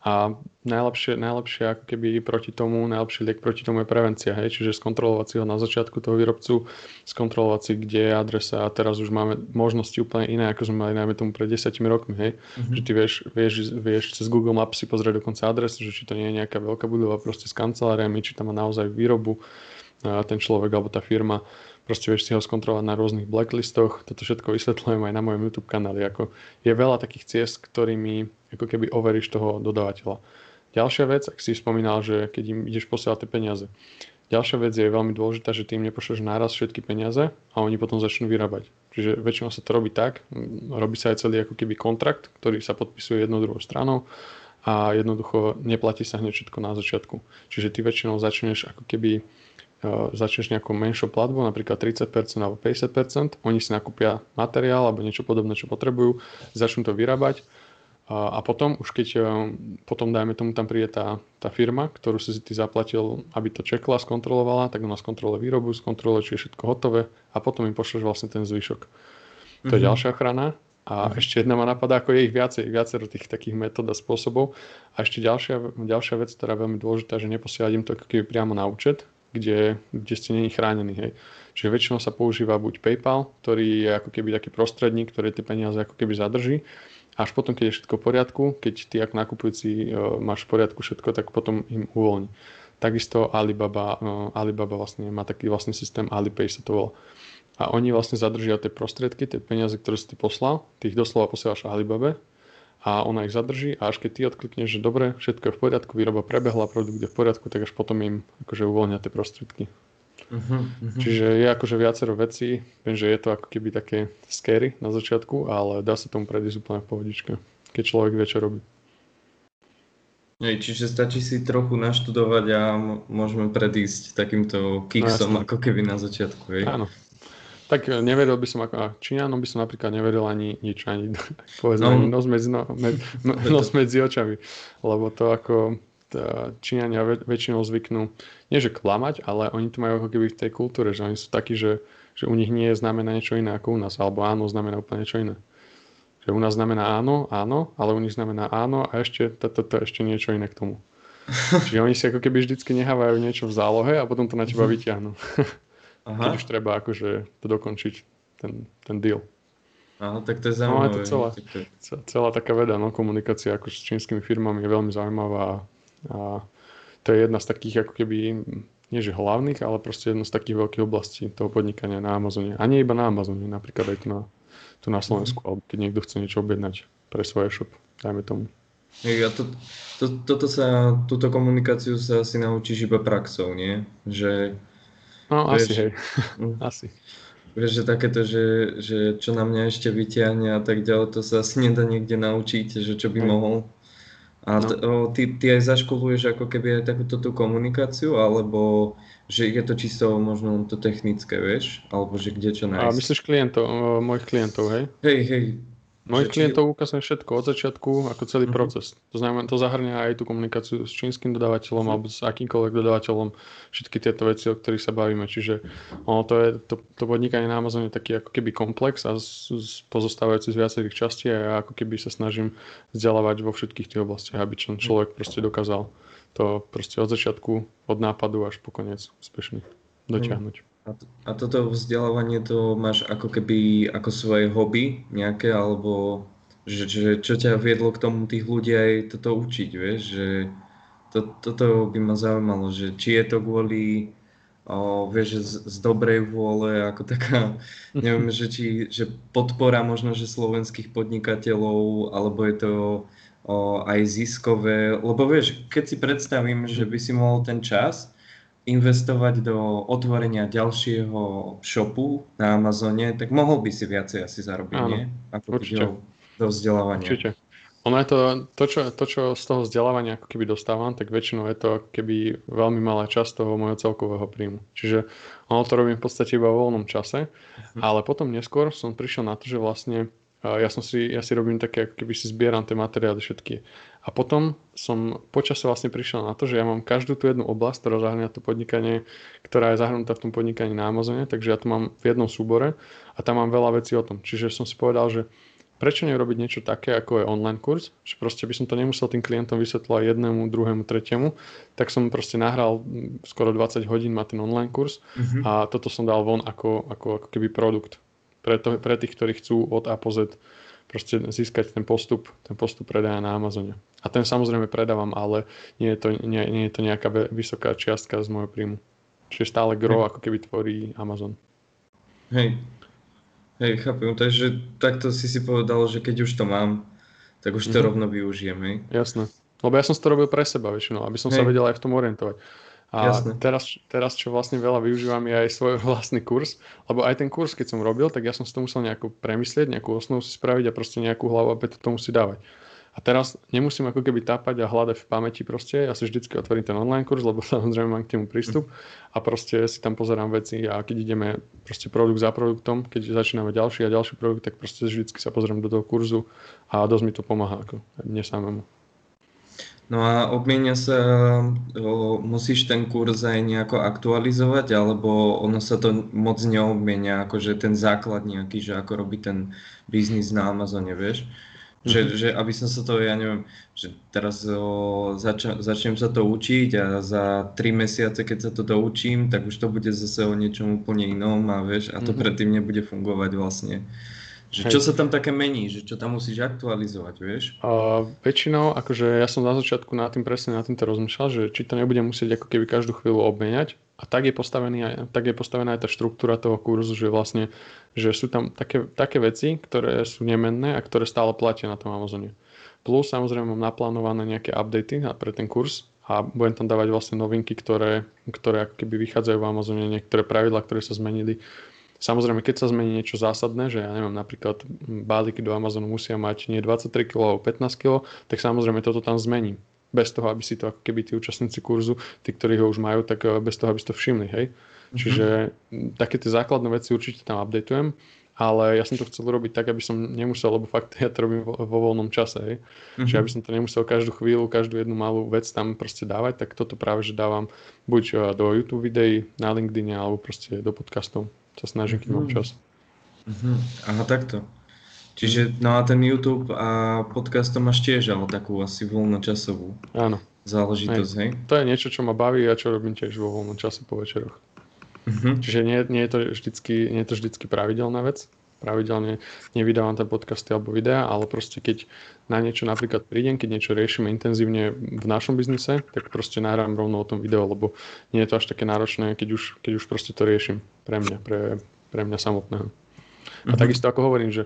A najlepšie ako keby najlepší liek proti tomu je prevencia, hej? Čiže skontrolovať si ho na začiatku toho výrobcu, skontrolovať si, kde je adresa a teraz už máme možnosti úplne iné, ako sme mali najmä tomu pred 10 rokmi, hej? Že ty vieš cez Google Maps si pozrieť dokonca adresu, že či to nie je nejaká veľká budova proste s kanceláriami, či tam má naozaj výrobu ten človek alebo tá firma, proste vieš si ho skontrolovať na rôznych blacklistoch. Toto všetko vysvetľujem aj na mojom YouTube kanáli, ako je veľa takých ciest, ktorými ako keby overíš toho dodávateľa. Ďalšia vec, ak si spomínal, že keď im ideš posielať tie peniaze. Ďalšia vec je veľmi dôležitá, že ty im nepošleš naraz všetky peniaze a oni potom začnú vyrábať. Čiže väčšinou sa to robí tak, robí sa aj celý ako keby kontrakt, ktorý sa podpisuje jednou druhou stranou a jednoducho neplatí sa hneď všetko na začiatku. Čiže ty väčšinou začneš nejakou menšou platbou, napríklad 30% alebo 50%, oni si nakúpia materiál alebo niečo podobné, čo potrebujú, začnú to vyrábať a potom, už keď potom dajme tomu, tam príde tá firma, ktorú si ty zaplatil, aby to čekla, skontrolovala, tak ona skontroluje výrobu, skontroluje, či je všetko hotové a potom im pošleš vlastne ten zvyšok. To je ďalšia ochrana. A ešte jedna ma napadá, ako je ich viacero tých takých metód a spôsobov. A ešte ďalšia vec, ktorá je veľmi dôležitá, že neposielať im to priamo na účet, kde ste není chránení, hej. Čiže väčšinou sa používa buď PayPal, ktorý je ako keby taký prostredník, ktorý tie peniaze ako keby zadrží. Až potom, keď je všetko v poriadku, keď ty ako nakupujúci máš v poriadku všetko, tak potom im uvoľní. Takisto Alibaba vlastne má taký vlastný systém, Alipay sa to volá. A oni vlastne zadržia tie prostriedky, tie peniaze, ktoré si ty poslal, ty ich doslova posielaš Alibabe a ona ich zadrží a až keď ty odklikneš, že dobre, všetko je v poriadku, výroba prebehla, produkt je v poriadku, tak až potom im akože uvoľnia tie prostriedky. Uh-huh, uh-huh. Čiže je akože viacero vecí, viem, že je to ako keby také scary na začiatku, ale dá sa tomu predísť úplne v pohodičke, keď človek vie, čo robí. Čiže stačí si trochu naštudovať a môžeme predísť takýmto kicksom ako keby na začiatku. Hej. Áno. Tak neveril by som, ako Číňanom by som napríklad neveril ani nič, ani povedzme, nos medzi očami, lebo to ako Číňania väčšinou zvyknú, nie že klamať, ale oni to majú ako keby v tej kultúre, že oni sú takí, že u nich nie je znamená niečo iné ako u nás, alebo áno znamená úplne niečo iné. Že u nás znamená áno, ale u nich znamená áno a ešte to ešte niečo iné k tomu. Čiže oni si ako keby vždycky nehávajú niečo v zálohe a potom to na teba vyťahnú. Aha. Keď už treba akože to dokončiť, ten deal. Aha, tak to je zaujímavé. No, je to celá taká veda, no, komunikácia ako s čínskymi firmami je veľmi zaujímavá a to je jedna z takých ako keby, nie že hlavných, ale proste jedna z takých veľkých oblastí toho podnikania na Amazone. A nie iba na Amazone, napríklad aj tu na Slovensku, alebo keď niekto chce niečo objednať pre svoj e-shop, dajme tomu. Ja túto komunikáciu sa asi naučíš iba praxou, nie? Že, no asi, hej. Asi. Vieš, že takéto, že čo na mňa ešte vyťahne a tak ďalej, to sa asi nedá niekde naučiť, že čo by mohol. A ty aj zaškoluješ ako keby aj takúto tú komunikáciu, alebo že je to čisto možno to technické, vieš? Alebo že kde čo nájsť? A myslíš klientov, mojich klientov, hej? Hej. Mojich klientov ukazujem všetko od začiatku, ako celý proces. To znamená, to zahrňa aj tú komunikáciu s čínskym dodávateľom alebo s akýmkoľvek dodávateľom, všetky tieto veci, o ktorých sa bavíme. Čiže ono to je, to podnikanie na Amazone je taký ako keby komplex a pozostávajúci z viacerých častí a ja ako keby sa snažím vzdelávať vo všetkých tých oblastiach, aby človek proste dokázal to proste od začiatku, od nápadu až po koniec úspešne dotiahnuť. A toto vzdelávanie to máš ako keby ako svoje hobby nejaké, alebo že čo ťa viedlo k tomu tých ľudí aj toto učiť, vieš, že toto by ma zaujímalo, že či je to kvôli, vieš, z dobrej vôle, ako taká, neviem, že podpora možno, že slovenských podnikateľov, alebo je to aj ziskové, lebo vieš, keď si predstavím, že by si mohol ten čas investovať do otvorenia ďalšieho shopu na Amazone, tak mohol by si viacej asi zarobiť, áno, nie? Ako určite. Do vzdelávania. Určite. Ono je to, čo z toho vzdelávania ako keby dostávam, tak väčšinou je to ako keby veľmi malá časť toho mojho celkového príjmu. Čiže ono to robím v podstate iba vo voľnom čase, ale potom neskôr som prišiel na to, že vlastne ja si robím také, ako keby si zbieram tie materiály všetky. A potom som počas vlastne prišiel na to, že ja mám každú tú jednu oblasť, ktorá zahrňa to podnikanie, ktorá je zahrnutá v tom podnikaní na Amazone, takže ja to mám v jednom súbore a tam mám veľa vecí o tom. Čiže som si povedal, že prečo neurobiť niečo také, ako je online kurz, že proste by som to nemusel tým klientom vysvetľovať jednému, druhému, tretiemu, tak som proste nahral skoro 20 hodín má ten online kurz a toto som dal von ako keby produkt. Pre tých, ktorí chcú od A po Z proste získať ten postup predaja na Amazone. A ten samozrejme predávam, ale nie je to nejaká vysoká čiastka z môjho príjmu. Čiže stále gro, ako keby tvorí Amazon. Hej, chápem. Takže takto si povedal, že keď už to mám, tak už to rovno využijem, hej? Jasné. Lebo ja som to robil pre seba väčšinou, aby som sa vedel aj v tom orientovať. A teraz, čo vlastne veľa využívam, je aj svoj vlastný kurz, lebo aj ten kurz, keď som robil, tak ja som si to musel nejako premyslieť, nejakú osnovu si spraviť a proste nejakú hlavu a pätu tomu si dávať. A teraz nemusím ako keby tápať a hľadať v pamäti proste, ja si vždycky otvorím ten online kurz, lebo samozrejme mám k tomu prístup a proste si tam pozerám veci a keď ideme proste produkt za produktom, keď začíname ďalší a ďalší produkt, tak proste vždycky sa pozerám do toho kurzu a dosť mi to pomáha ako mne samému. No a obmienia sa, musíš ten kurz aj nejako aktualizovať, alebo ono sa to moc neobmienia, akože ten základ nejaký, že ako robí ten biznis na Amazone, vieš? Že aby som sa to, ja neviem, že teraz začnem sa to učiť a za 3 mesiace, keď sa to doučím, tak už to bude zase o niečom úplne inom a vieš, a to predtým nebude fungovať vlastne. Že čo sa tam také mení, že čo tam musíš aktualizovať, vieš? Väčšinou, akože ja som na začiatku presne na týmto rozmýšľal, že či to nebude musieť ako keby každú chvíľu obmeniať. A tak je postavená aj tá štruktúra toho kurzu, že vlastne, že sú tam také veci, ktoré sú nemenné a ktoré stále platia na tom Amazone. Plus samozrejme mám naplánované nejaké updaty pre ten kurz a budem tam dávať vlastne novinky, ktoré ako keby vychádzajú v Amazone, niektoré pravidlá, ktoré sa zmenili. Samozrejme, keď sa zmení niečo zásadné, že ja neviem, napríklad balíky do Amazonu musia mať nie 23 kg, ale 15 kg, tak samozrejme toto tam zmením. Bez toho, aby si to ako keby tí účastníci kurzu, tí, ktorí ho už majú, tak bez toho, aby si to všimli, hej. Mm-hmm. Čiže také tie základné veci určite tam updateujem, ale ja som to chcel robiť tak, aby som nemusel, lebo fakt ja to robím vo voľnom čase, hej. Mm-hmm. Čiže aby som to nemusel každú chvíľu, každú jednu malú vec tam proste dávať, tak toto práve, že dávam buď do YouTube videí, na LinkedIne, alebo proste do podcastov. Sa snažím, keď mám čas. Aha, takto. Čiže no a ten YouTube a podcast to máš tiež, ale takú asi voľnočasovú záležitosť, hej? To je niečo, čo ma baví a čo robím tiež vo voľnom čase po večeroch. Čiže nie je to vždycky pravidelná vec. Pravidelne nevydávam tam podcasty alebo videá, ale proste keď na niečo napríklad prídem, keď niečo riešime intenzívne v našom biznise, tak proste nahrám rovno o tom video, lebo nie je to až také náročné, keď už proste to riešim pre mňa samotného. A takisto ako hovorím, že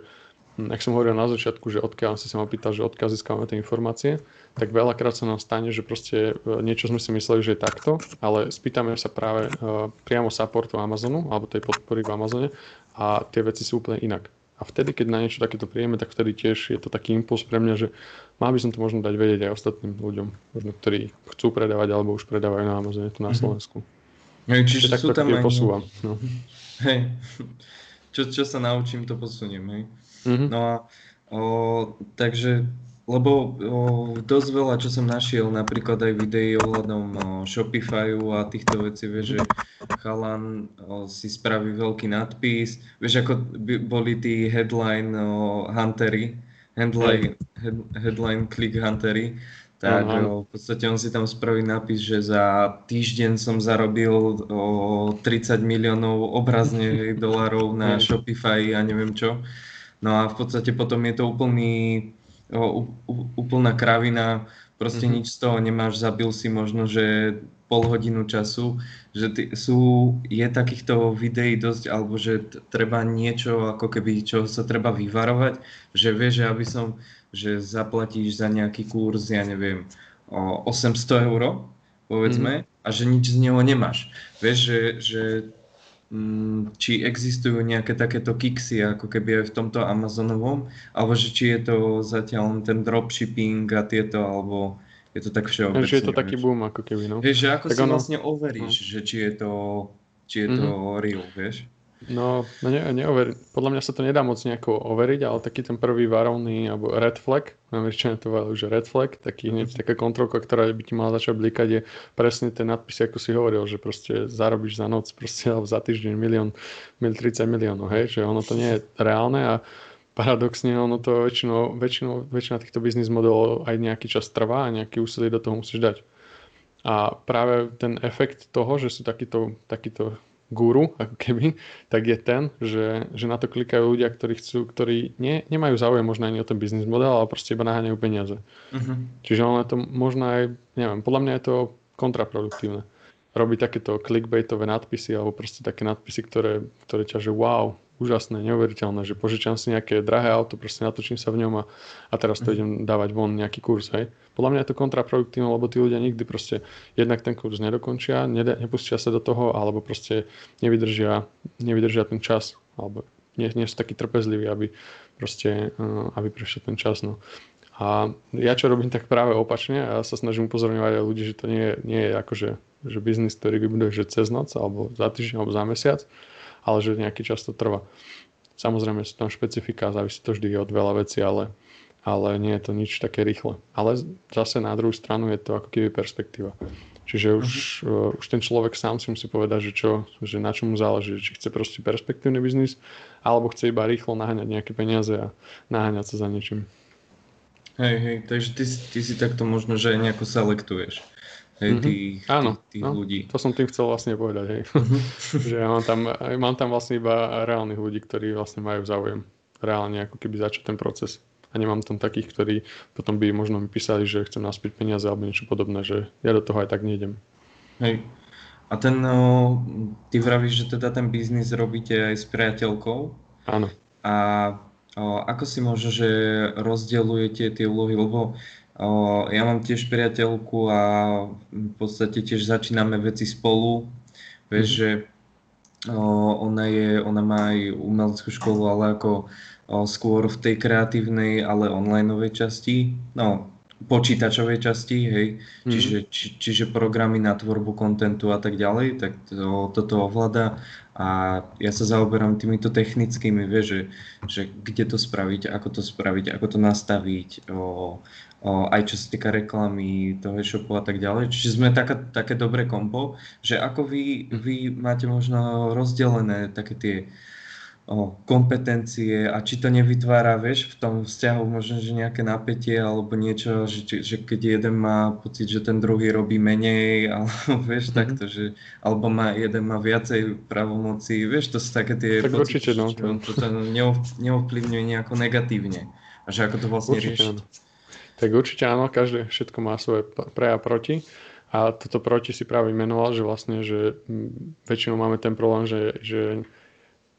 ak som hovoril na začiatku, že odkiaľ si sa ma pýtal, že odkiaľ získame tie informácie, tak veľakrát sa nám stane, že proste niečo sme si mysleli, že je takto, ale spýtame sa práve priamo supportu Amazonu alebo tej podpory v Amazone a tie veci sú úplne inak. A vtedy, keď na niečo takéto príjeme, tak vtedy tiež je to taký impuls pre mňa, že mal by som to možno dať vedieť aj ostatným ľuďom, možno ktorí chcú predávať alebo už predávajú na Amazone tu na Slovensku. Hej, čiže sú tam aj... Posúvam, no. Hej, čo sa naučím, to posuniem, hej. No a takže, lebo dosť veľa, čo som našiel, napríklad aj videí ohľadom Shopifyu a týchto vecí, vieš, že chalan si spraví veľký nadpis, vieš, ako boli tí headline huntery, headline click huntery, tak v podstate on si tam spraví nápis, že za týždeň som zarobil 30 miliónov obrazne dolarov na Shopify a neviem čo. No a v podstate potom je to úplná kravina, proste nič z toho nemáš, zabil si možno, že pol hodinu času, že je takýchto videí dosť, alebo že treba niečo, ako keby, čo sa treba vyvarovať, že vieš, že zaplatíš za nejaký kurz, ja neviem, 800 euro, povedzme, a že nič z neho nemáš, vieš, že či existujú nejaké takéto kiksy, ako keby aj v tomto Amazonovom, alebo že či je to zatiaľ ten dropshipping a tieto, alebo je to tak všeobecne. Že je to taký boom, ako keby, no. Vieš, že ako tak si ono... vlastne overíš, že či je to real, vieš? No neoverím. Podľa mňa sa to nedá moc nejako overiť, ale taký ten prvý varovný, alebo red flag, Američania to volajú, že red flag, taká kontrolka, ktorá by ti mala začať blikať, je presne ten nadpis, ako si hovoril, že proste zarobíš za noc, alebo za týždeň 30 miliónov, hej, že ono to nie je reálne a paradoxne ono to väčšina týchto biznis modelov aj nejaký čas trvá a nejaký úsilie do toho musíš dať. A práve ten efekt toho, že sú takýto guru, ako keby, tak je ten, že na to klikajú ľudia, ktorí nemajú záujem možno ani o ten biznis model, ale proste iba naháňajú peniaze. Čiže ono je to možno aj, neviem, podľa mňa je to kontraproduktívne. Robiť takéto clickbaitové nadpisy, alebo proste také nadpisy, ktoré ťaže wow, úžasné, neuveriteľné, že požičam si nejaké drahé auto, proste natočím sa v ňom a teraz to idem dávať von nejaký kurz, hej. Podľa mňa je to kontraproduktívne, lebo tí ľudia nikdy proste jednak ten kurz nedokončia, nepustia sa do toho, alebo proste nevydržia ten čas, alebo nie sú takí trpezliví, aby prešiel ten čas, no. A ja čo robím, tak práve opačne a ja sa snažím upozorňovať aj ľudí, že to nie je akože že biznis, ktorý vybuduješ že cez noc, alebo za týždeň, alebo za mesiac, ale že nejaký čas to trvá. Samozrejme sú tam špecifika, závisí to vždy od veľa vecí, ale nie je to nič také rýchle. Ale zase na druhú stranu je to ako keby perspektíva. Čiže už ten človek sám si musí povedať, že na čom mu záleží. Či chce proste perspektívny biznis, alebo chce iba rýchlo naháňať nejaké peniaze a naháňať sa za niečím. Hej, takže ty si takto možno, že nejako selektuješ, hej, tých ľudí. To som tým chcel vlastne povedať, hej. Že ja mám tam vlastne iba reálnych ľudí, ktorí vlastne majú záujem reálne ako keby začať ten proces. A nemám tam takých, ktorí potom by možno mi písali, že chcem naspäť peniaze alebo niečo podobné, že ja do toho aj tak nejdem. Hej. A ty vravíš, že teda ten biznis robíte aj s priateľkou? Áno. A Ako si možno, že rozdeľujete tie úlohy, lebo ja mám tiež priateľku a v podstate tiež začíname veci spolu. Vieš, že ona má aj umeleckú školu, ale ako skôr v tej kreatívnej, ale onlineovej časti, no počítačovej časti, hej, čiže programy na tvorbu kontentu a tak ďalej, tak toto ovláda a ja sa zaoberám týmito technickými, vieš, že kde to spraviť, ako to nastaviť, aj čo sa týka reklamy, toho e-shopu a tak ďalej. Čiže sme také dobré kombo, že ako vy máte možno rozdelené také tie kompetencie a či to nevytvára, vieš, v tom vzťahu možno, že nejaké napätie alebo niečo, že keď jeden má pocit, že ten druhý robí menej, alebo vieš, takto, že alebo jeden má viacej pravomocí, vieš, to sú také tie tak pocity, určite, no, čo to neovplyvňuje nejako negatívne a že ako to vlastne riešiť. Tak určite áno, každé všetko má svoje pre a proti. A toto proti si práve menoval, že vlastne, že väčšinou máme ten problém, že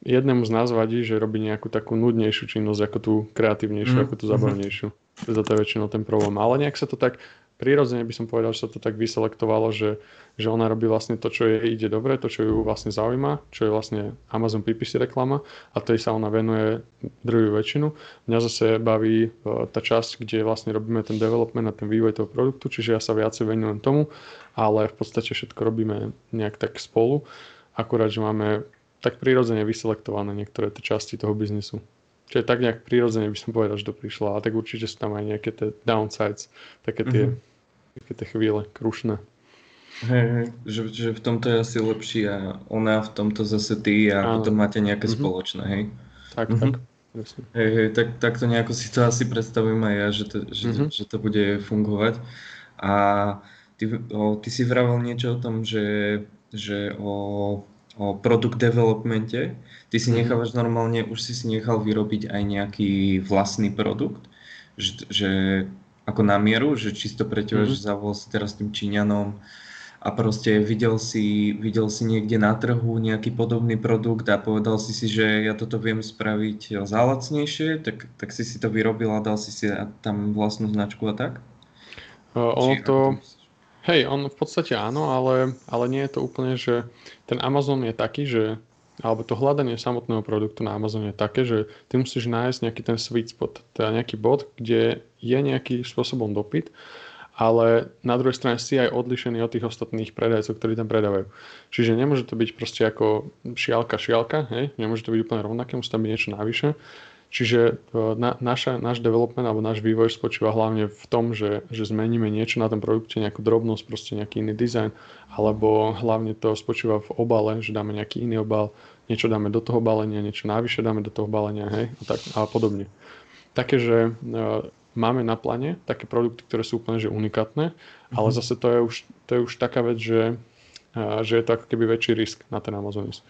jednému z nás vadí, že robí nejakú takú nudnejšiu činnosť, ako tú kreatívnejšiu, ako tú zabavnejšiu. Za to je väčšinou ten problém. Ale nejak sa to tak, prirodzene by som povedal, že sa to tak vyselektovalo, že ona robí vlastne to, čo jej ide dobre, to, čo ju vlastne zaujíma, čo je vlastne Amazon PPC reklama a tej sa ona venuje druhú väčšinu. Mňa zase baví tá časť, kde vlastne robíme ten development a ten vývoj toho produktu, čiže ja sa viacej venujem tomu, ale v podstate všetko robíme nejak tak spolu, akurát, že máme tak prirodzene vyselektované niektoré tie časti toho biznisu. Čiže tak nejak prirodzene by som povedal, že to prišlo. A tak určite sú tam aj nejaké tie downsides, také tie, také tie chvíle krušné. Hej, že v tomto je asi lepší a ona v tomto zase ty a potom máte nejaké spoločné, hej? Tak. Hej, tak to nejako si to asi predstavujem aj ja, že to bude fungovať. A ty si vravel niečo o tom, že o produkt developmente. Ty si nechávaš normálne, už si nechal vyrobiť aj nejaký vlastný produkt, že ako na mieru, že čisto pre teba, že zavol si teraz tým Číňanom a proste videl si niekde na trhu nejaký podobný produkt a povedal si si, že ja toto viem spraviť zálacnejšie, tak si to vyrobil a dal si tam vlastnú značku a tak? Hej, on v podstate áno, ale nie je to úplne, že ten Amazon je taký, že alebo to hľadanie samotného produktu na Amazon je také, že ty musíš nájsť nejaký ten sweet spot, teda nejaký bod, kde je nejaký spôsobom dopyt, ale na druhej strane si aj odlišený od tých ostatných predajcov, ktorí tam predávajú. Čiže nemôže to byť proste ako šialka, hej? Nemôže to byť úplne rovnaké, musí tam byť niečo navyše. Čiže náš development alebo náš vývoj spočíva hlavne v tom, že zmeníme niečo na tom produkte, nejakú drobnosť, proste nejaký iný dizajn, alebo hlavne to spočíva v obale, že dáme nejaký iný obal, niečo dáme do toho balenia, niečo navyše dáme do toho balenia, hej, a podobne. Také, že máme na pláne také produkty, ktoré sú úplne že unikátne, ale zase to je už taká vec, že je to ako keby väčší risk na ten Amazonis.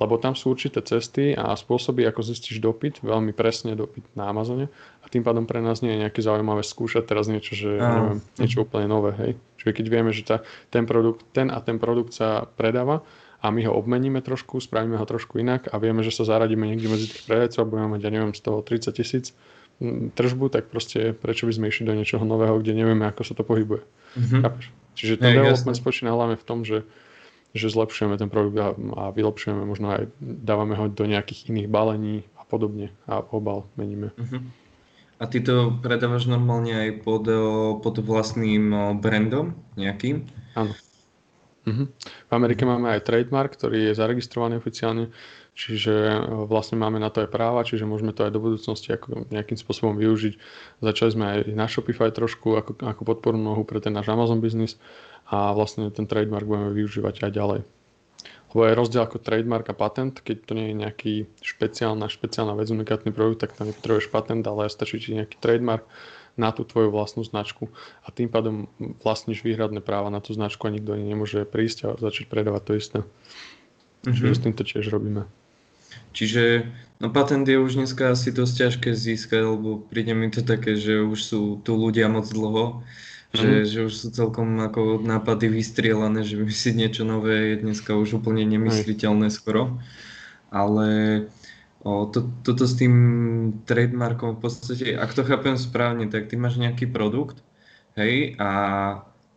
Lebo tam sú určité cesty a spôsoby, ako zistíš dopyt, veľmi presne dopyt na Amazone a tým pádom pre nás nie je nejaké zaujímavé skúšať teraz niečo, že neviem, niečo úplne nové, hej. Čiže keď vieme, že ten produkt sa predáva a my ho obmeníme trošku, spravíme ho trošku inak a vieme, že sa zaradíme niekde medzi tých predajcov a budeme mať, ja neviem, z toho 30 000 tržbu, tak proste prečo by sme išli do niečoho nového, kde nevieme, ako sa to pohybuje. Čiže ten development spočína hlavne v tom, že zlepšujeme ten produkt a vylepšujeme, možno aj dávame ho do nejakých iných balení a podobne a obal meníme. A ty to predávaš normálne aj pod vlastným brandom nejakým? Áno. V Amerike máme aj trademark, ktorý je zaregistrovaný oficiálne, čiže vlastne máme na to aj práva, čiže môžeme to aj do budúcnosti ako nejakým spôsobom využiť. Začali sme aj na Shopify trošku ako podpornú nohu pre ten náš Amazon biznis a vlastne ten trademark budeme využívať aj ďalej. Lebo je rozdiel ako trademark a patent, keď to nie je nejaký špeciálna vec, unikátny produkt, tak tam nepotrebuješ patent, ale stačí ti nejaký trademark na tú tvoju vlastnú značku a tým pádom vlastníš výhradné práva na tú značku a nikto nemôže prísť a začať predávať to isté. Čiže s týmto tiež robíme. Čiže no patent je už dneska asi dosť ťažké získať, lebo príde mi to také, že už sú tu ľudia moc dlho, že už sú celkom ako nápady vystrielané, že vymyslieť niečo nové je dneska už úplne nemysliteľné skoro. Ale Toto s tým trademarkom v podstate, ak to chápem správne, tak ty máš nejaký produkt, hej, a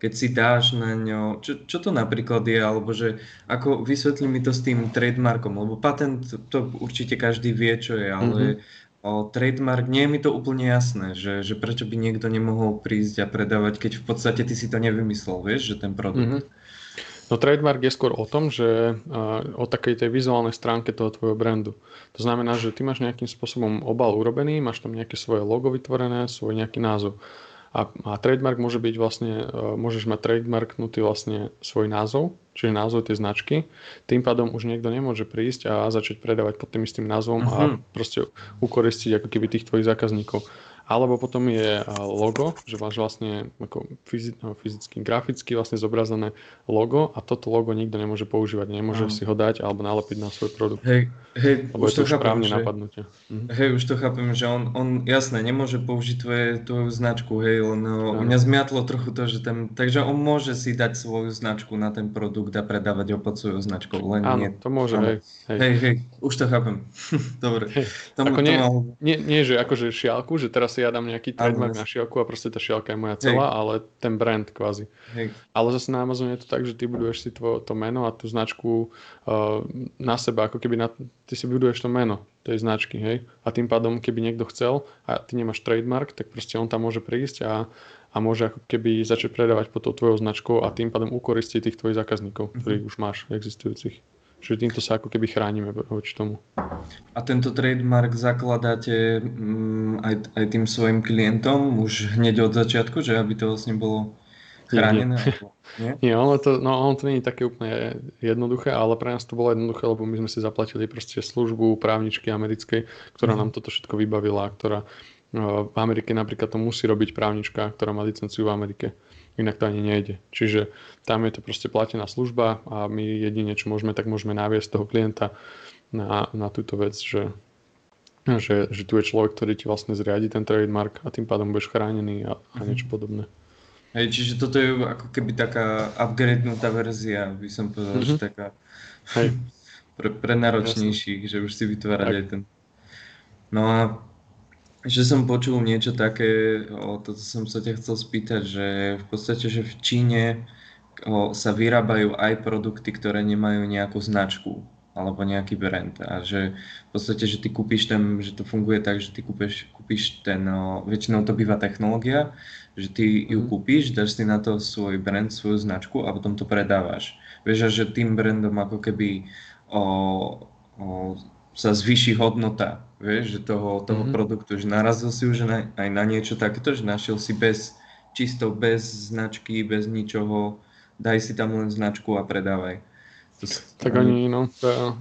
keď si dáš na ňo, čo to napríklad je, alebo že ako vysvetli mi to s tým trademarkom, lebo patent to určite každý vie, čo je, ale trademark, nie je mi to úplne jasné, že prečo by niekto nemohol prísť a predávať, keď v podstate ty si to nevymyslel, vieš, že ten produkt. No trademark je skôr o tom, že o takej tej vizuálnej stránke toho tvojho brandu. To znamená, že ty máš nejakým spôsobom obal urobený, máš tam nejaké svoje logo vytvorené, svoj nejaký názov. A trademark môže byť vlastne, môžeš mať trademarknutý vlastne svoj názov, čiže názov tej značky. Tým pádom už niekto nemôže prísť a začať predávať pod tým istým názvom a proste ukoristiť ako keby tých tvojich zákazníkov. Alebo potom je logo, že máš vlastne ako fyzicky, graficky vlastne zobrazené logo a toto logo nikto nemôže používať, nemôže si ho dať alebo nalepiť na svoj produkt. Hej, lebo už je to správne napadnutie. Hej, už to chápem, že on jasné, nemôže použiť tvoju značku, hej, len mňa zmiatlo trochu to, že tam, takže on môže si dať svoju značku na ten produkt a predávať ho pod svojou značkou, len áno, nie. Áno, to môže, hej. Už to chápem. Dobre. Nie, že akože šiálku, že teraz ja dám nejaký trademark na šielku a proste tá šielka je moja celá, ale ten brand kvázi. Ale zase na Amazone je to tak, že ty buduješ si to meno a tú značku na seba, ako keby ty si buduješ to meno tej značky, hej? A tým pádom, keby niekto chcel a ty nemáš trademark, tak proste on tam môže prísť a môže ako keby začať predávať pod tou tvojou značkou a tým pádom ukoristiť tých tvojich zákazníkov, ktorých už máš existujúcich. Čiže týmto sa ako keby chránime voči tomu. A tento trademark zakladáte aj tým svojim klientom už hneď od začiatku, že aby to vlastne bolo chránené? Nie, ono to nie je také úplne jednoduché, ale pre nás to bolo jednoduché, lebo my sme si zaplatili proste službu právničky americkej, ktorá nám toto všetko vybavila, ktorá v Amerike napríklad to musí robiť právnička, ktorá má licenciu v Amerike. Inak to ani nejde. Čiže tam je to proste platená služba a my jedine, čo môžeme, tak môžeme naviesť toho klienta na túto vec, že tu je človek, ktorý ti vlastne zriadi ten trademark a tým pádom budeš chránený a niečo podobné. Hej, čiže toto je ako keby taká upgradenutá verzia, by som povedal, že taká pre náročnejších, že už si vytvárať aj ten... No a že som počul niečo také, toto som sa ťa chcel spýtať, že v podstate, že v Číne sa vyrábajú aj produkty, ktoré nemajú nejakú značku alebo nejaký brand a že v podstate, že ty kúpiš ten, že to funguje tak, že ty kúpiš ten, väčšinou to býva technológia, že ty ju kúpiš, dáš si na to svoj brand, svoju značku a potom to predávaš. Vieš, že tým brandom ako keby sa zvýši hodnota. Vieš, že toho produktu, že narazil si už aj na niečo takéto, že našiel si bez značky, bez ničoho, daj si tam len značku a predávaj. Tak oni,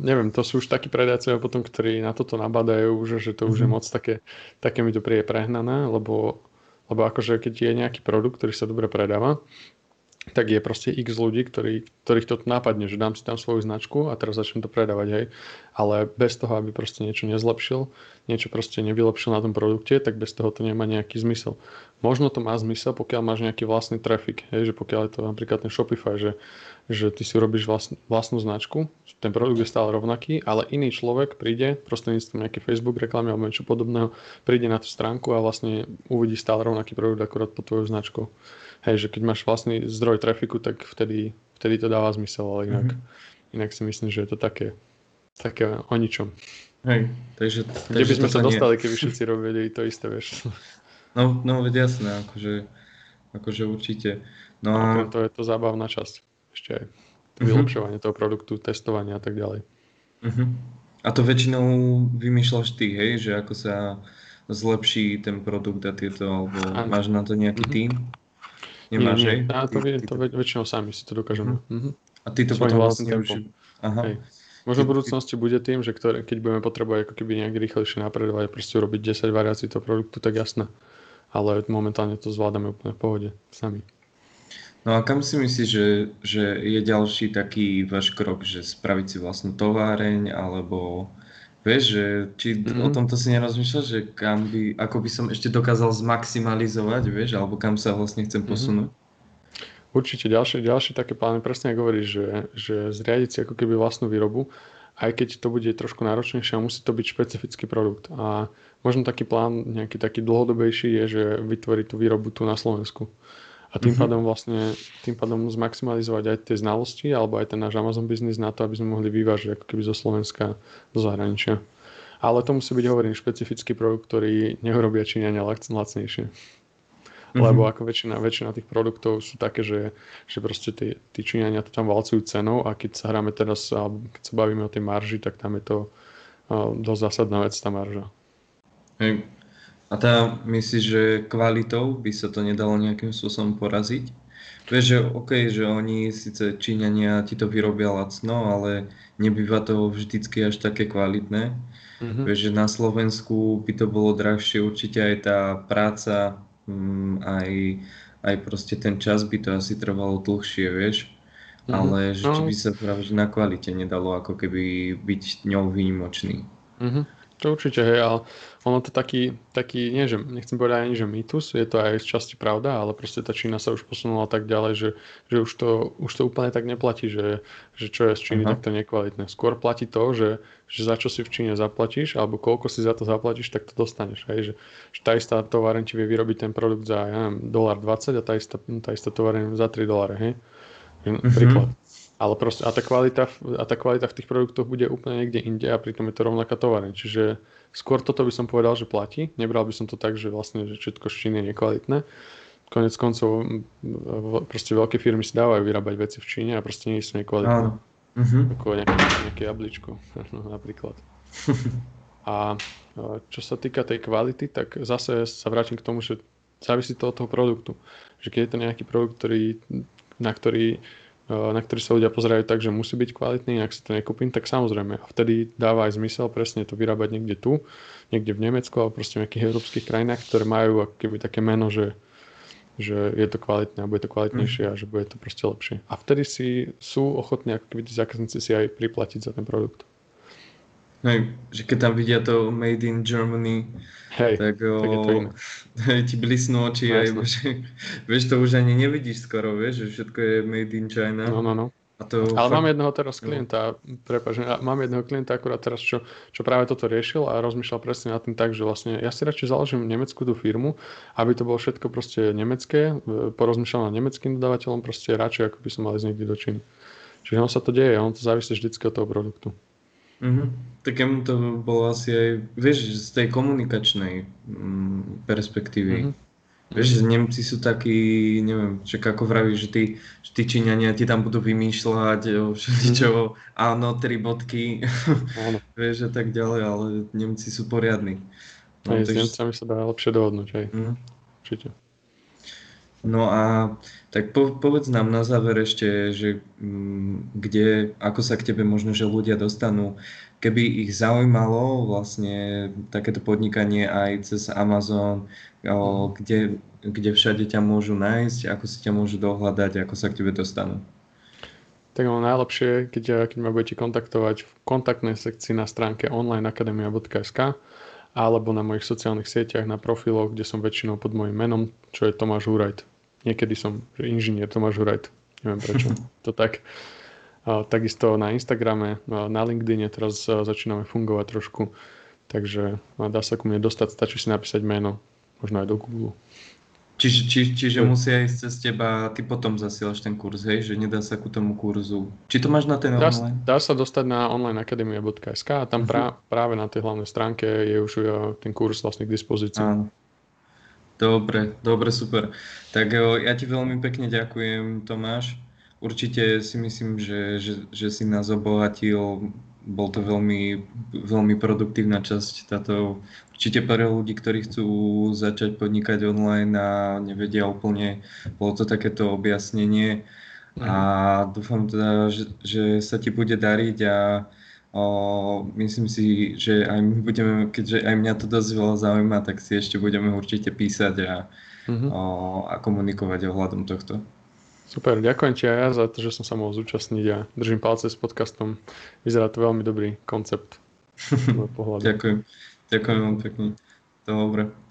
neviem, to sú už takí predajcovia potom, ktorí na toto nabadajú, že to už je moc také mi to príde prehnané, lebo akože keď je nejaký produkt, ktorý sa dobre predáva, tak je proste x ľudí, ktorých to nápadne, že dám si tam svoju značku a teraz začnem to predávať, hej. Ale bez toho, aby proste niečo nezlepšil, niečo proste nevylepšil na tom produkte, tak bez toho to nemá nejaký zmysel. Možno to má zmysel, pokiaľ máš nejaký vlastný trafik, hej, že pokiaľ je to napríklad ten Shopify, že ty si robíš vlastnú značku, ten produkt je stále rovnaký, ale iný človek príde, prostredníctvom nejaké Facebook reklamy alebo niečo podobného, príde na tú stránku a vlastne uvidí stále rovnaký produkt akorát pod tvojou značkou. Hej, že keď máš vlastný zdroj trafiku, tak vtedy to dáva zmysel, ale inak si myslím, že je to také o ničom. Hej, takže kde by sme sa dostali, keby všetci robili to isté, vieš. No, veď jasné, akože určite. No a to je to zábavná časť, ešte aj vylepšovanie toho produktu, testovanie a tak ďalej. A to väčšinou vymýšľaš ty, hej, že ako sa zlepší ten produkt a tieto, alebo máš na to nejaký tím? Nemáš, hej? To väčšinou sami si to dokážeme. A ty to potom vlastne už... Možno v budúcnosti bude tým, že keď budeme potrebovať ako keby nejak rýchlejšie napredovať a proste urobiť 10 variácií toho produktu, tak jasné. Ale momentálne to zvládame úplne v pohode sami. No a kam si myslíš, že je ďalší taký váš krok, že spraviť si vlastnú továreň, alebo vieš, že či o tomto si nerozmýšľaš, že ako by som ešte dokázal zmaximalizovať, vieš, alebo kam sa vlastne chcem posunúť? Určite ďalšie také plány, presne ako hovoríš, že zriadiť si ako keby vlastnú výrobu aj keď to bude trošku náročnejšie a musí to byť špecifický produkt. A možno taký plán, nejaký taký dlhodobejší je, že vytvoriť tú výrobu tu na Slovensku. A tým pádom vlastne, zmaximalizovať aj tie znalosti alebo aj ten náš Amazon biznis na to, aby sme mohli vyvážiť ako keby zo Slovenska do zahraničia. Ale to musí byť, hovorím, špecifický produkt, ktorý neurobia Číňania lacnejšie. Lebo ako väčšina tých produktov sú také, že proste tí Číňania to tam valcujú cenou a keď sa hráme teraz, alebo keď sa bavíme o tej marži, tak tam je to dosť zásadná vec, tá marža. Hej. A tá, myslíš, že kvalitou by sa to nedalo nejakým spôsobom poraziť? Vieš, že okej, že oni síce Číňania ti to vyrobia lacno, ale nebýva to vždycky až také kvalitné. Vieš, že na Slovensku by to bolo drahšie, určite aj tá práca, aj proste ten čas by to asi trvalo dlhšie, vieš, ale že by sa práve na kvalite nedalo ako keby byť ňou výnimočný. To určite, hej, ale ono to taký nie, že nechcem povedať ani, že mýtus, je to aj z časti pravda, ale proste tá Čína sa už posunula tak ďalej, že už to úplne tak neplatí, že čo je z Číny takto nekvalitné. Skôr platí to, že za čo si v Číne zaplatíš, alebo koľko si za to zaplatíš, tak to dostaneš. Hej, že tá istá továreň ti vie vyrobiť ten produkt za $1.20 a tá istá továreň za $3, hej. Príklad. Ale proste, a tá kvalita v tých produktoch bude úplne niekde inde a pritom je to rovnaká továreň. Čiže skôr toto by som povedal, že platí. Nebral by som to tak, že vlastne že všetko z Číny je nekvalitné. Konec koncov proste veľké firmy si dávajú vyrábať veci v Číne a proste nie sú nekvalitné. Ako nejaké jablíčko napríklad. A čo sa týka tej kvality, tak zase sa vrátim k tomu, že závisí to od toho produktu. Že keď je to nejaký produkt, na ktorý sa ľudia pozerajú tak, že musí byť kvalitný, ak si to nekúpim, tak samozrejme. A vtedy dáva aj zmysel presne to vyrábať niekde tu, niekde v Nemecku alebo proste v nejakých európskych krajinách, ktoré majú akoby také meno, že je to kvalitné a bude to kvalitnejšie a že bude to proste lepšie. A vtedy sú ochotní akoby tí zákazníci si aj priplatiť za ten produkt. No, že keď tam vidia to Made in Germany, hej, tak je to iné. Ti blisnú oči, aj, vieš, to už ani nevidíš skoro, vieš, že všetko je Made in China. No. Ale mám jedného teraz klienta, akurát teraz, čo práve toto riešil a rozmýšľal presne nad tým tak, že vlastne ja si radšej založím nemeckú tú firmu, aby to bolo všetko proste nemecké, porozmýšľal nad nemeckým dodávateľom, proste radšej ako by som mal ísť niekde do Číny. Čiže ono sa to deje, ono to závisí vždycky od toho produktu. Tak jemu to bolo asi aj, vieš, z tej komunikačnej perspektívy. Vieš, Nemci sú takí, neviem, však ako vravíš, že tí Číňania ti tam budú vymýšľať všeličo, áno, 3 bodky, vieš, a tak ďalej, ale Nemci sú poriadni. No, aj s Nemcami sa dá lepšie dohodnúť, aj, určite. No a tak povedz nám na záver ešte, že ako sa k tebe možno, že ľudia dostanú, keby ich zaujímalo vlastne takéto podnikanie aj cez Amazon, kde všade ťa môžu nájsť, ako si ťa môžu dohľadať, ako sa k tebe dostanú. Tak najlepšie, keď ma budete kontaktovať v kontaktnej sekcii na stránke onlineacademia.sk alebo na mojich sociálnych sieťach, na profiloch, kde som väčšinou pod mojim menom, čo je Tomáš Hurajt. Niekedy som inžinier Tomáš Hurajt, neviem prečo, to tak. Takisto na Instagrame, na LinkedIne teraz začíname fungovať trošku, takže dá sa ku mne dostať, stačí si napísať meno, možno aj do Google. Čiže musia ísť cez teba, ty potom zasielaš ten kurz, hej, že nedá sa ku tomu kurzu. Či to máš na ten online? Dá sa dostať na onlineacademia.sk a tam práve na tej hlavnej stránke je už ten kurz vlastne k dispozícii. Áno. Dobre, super. Tak ja ti veľmi pekne ďakujem, Tomáš. Určite si myslím, že si nás obohatil. Bol to veľmi, veľmi produktívna časť táto. Určite pre ľudí, ktorí chcú začať podnikať online a nevedia úplne, bolo to takéto objasnenie a dúfam teda, že sa ti bude dariť a myslím si, že aj my budeme, keďže aj mňa to dosť veľa zaujíma, tak si ešte budeme určite písať a komunikovať ohľadom tohto. Super, ďakujem ti aj ja za to, že som sa mohol zúčastniť a držím palce s podcastom. Vyzerá to veľmi dobrý koncept. Ďakujem. Ďakujem vám pekne. Dobre.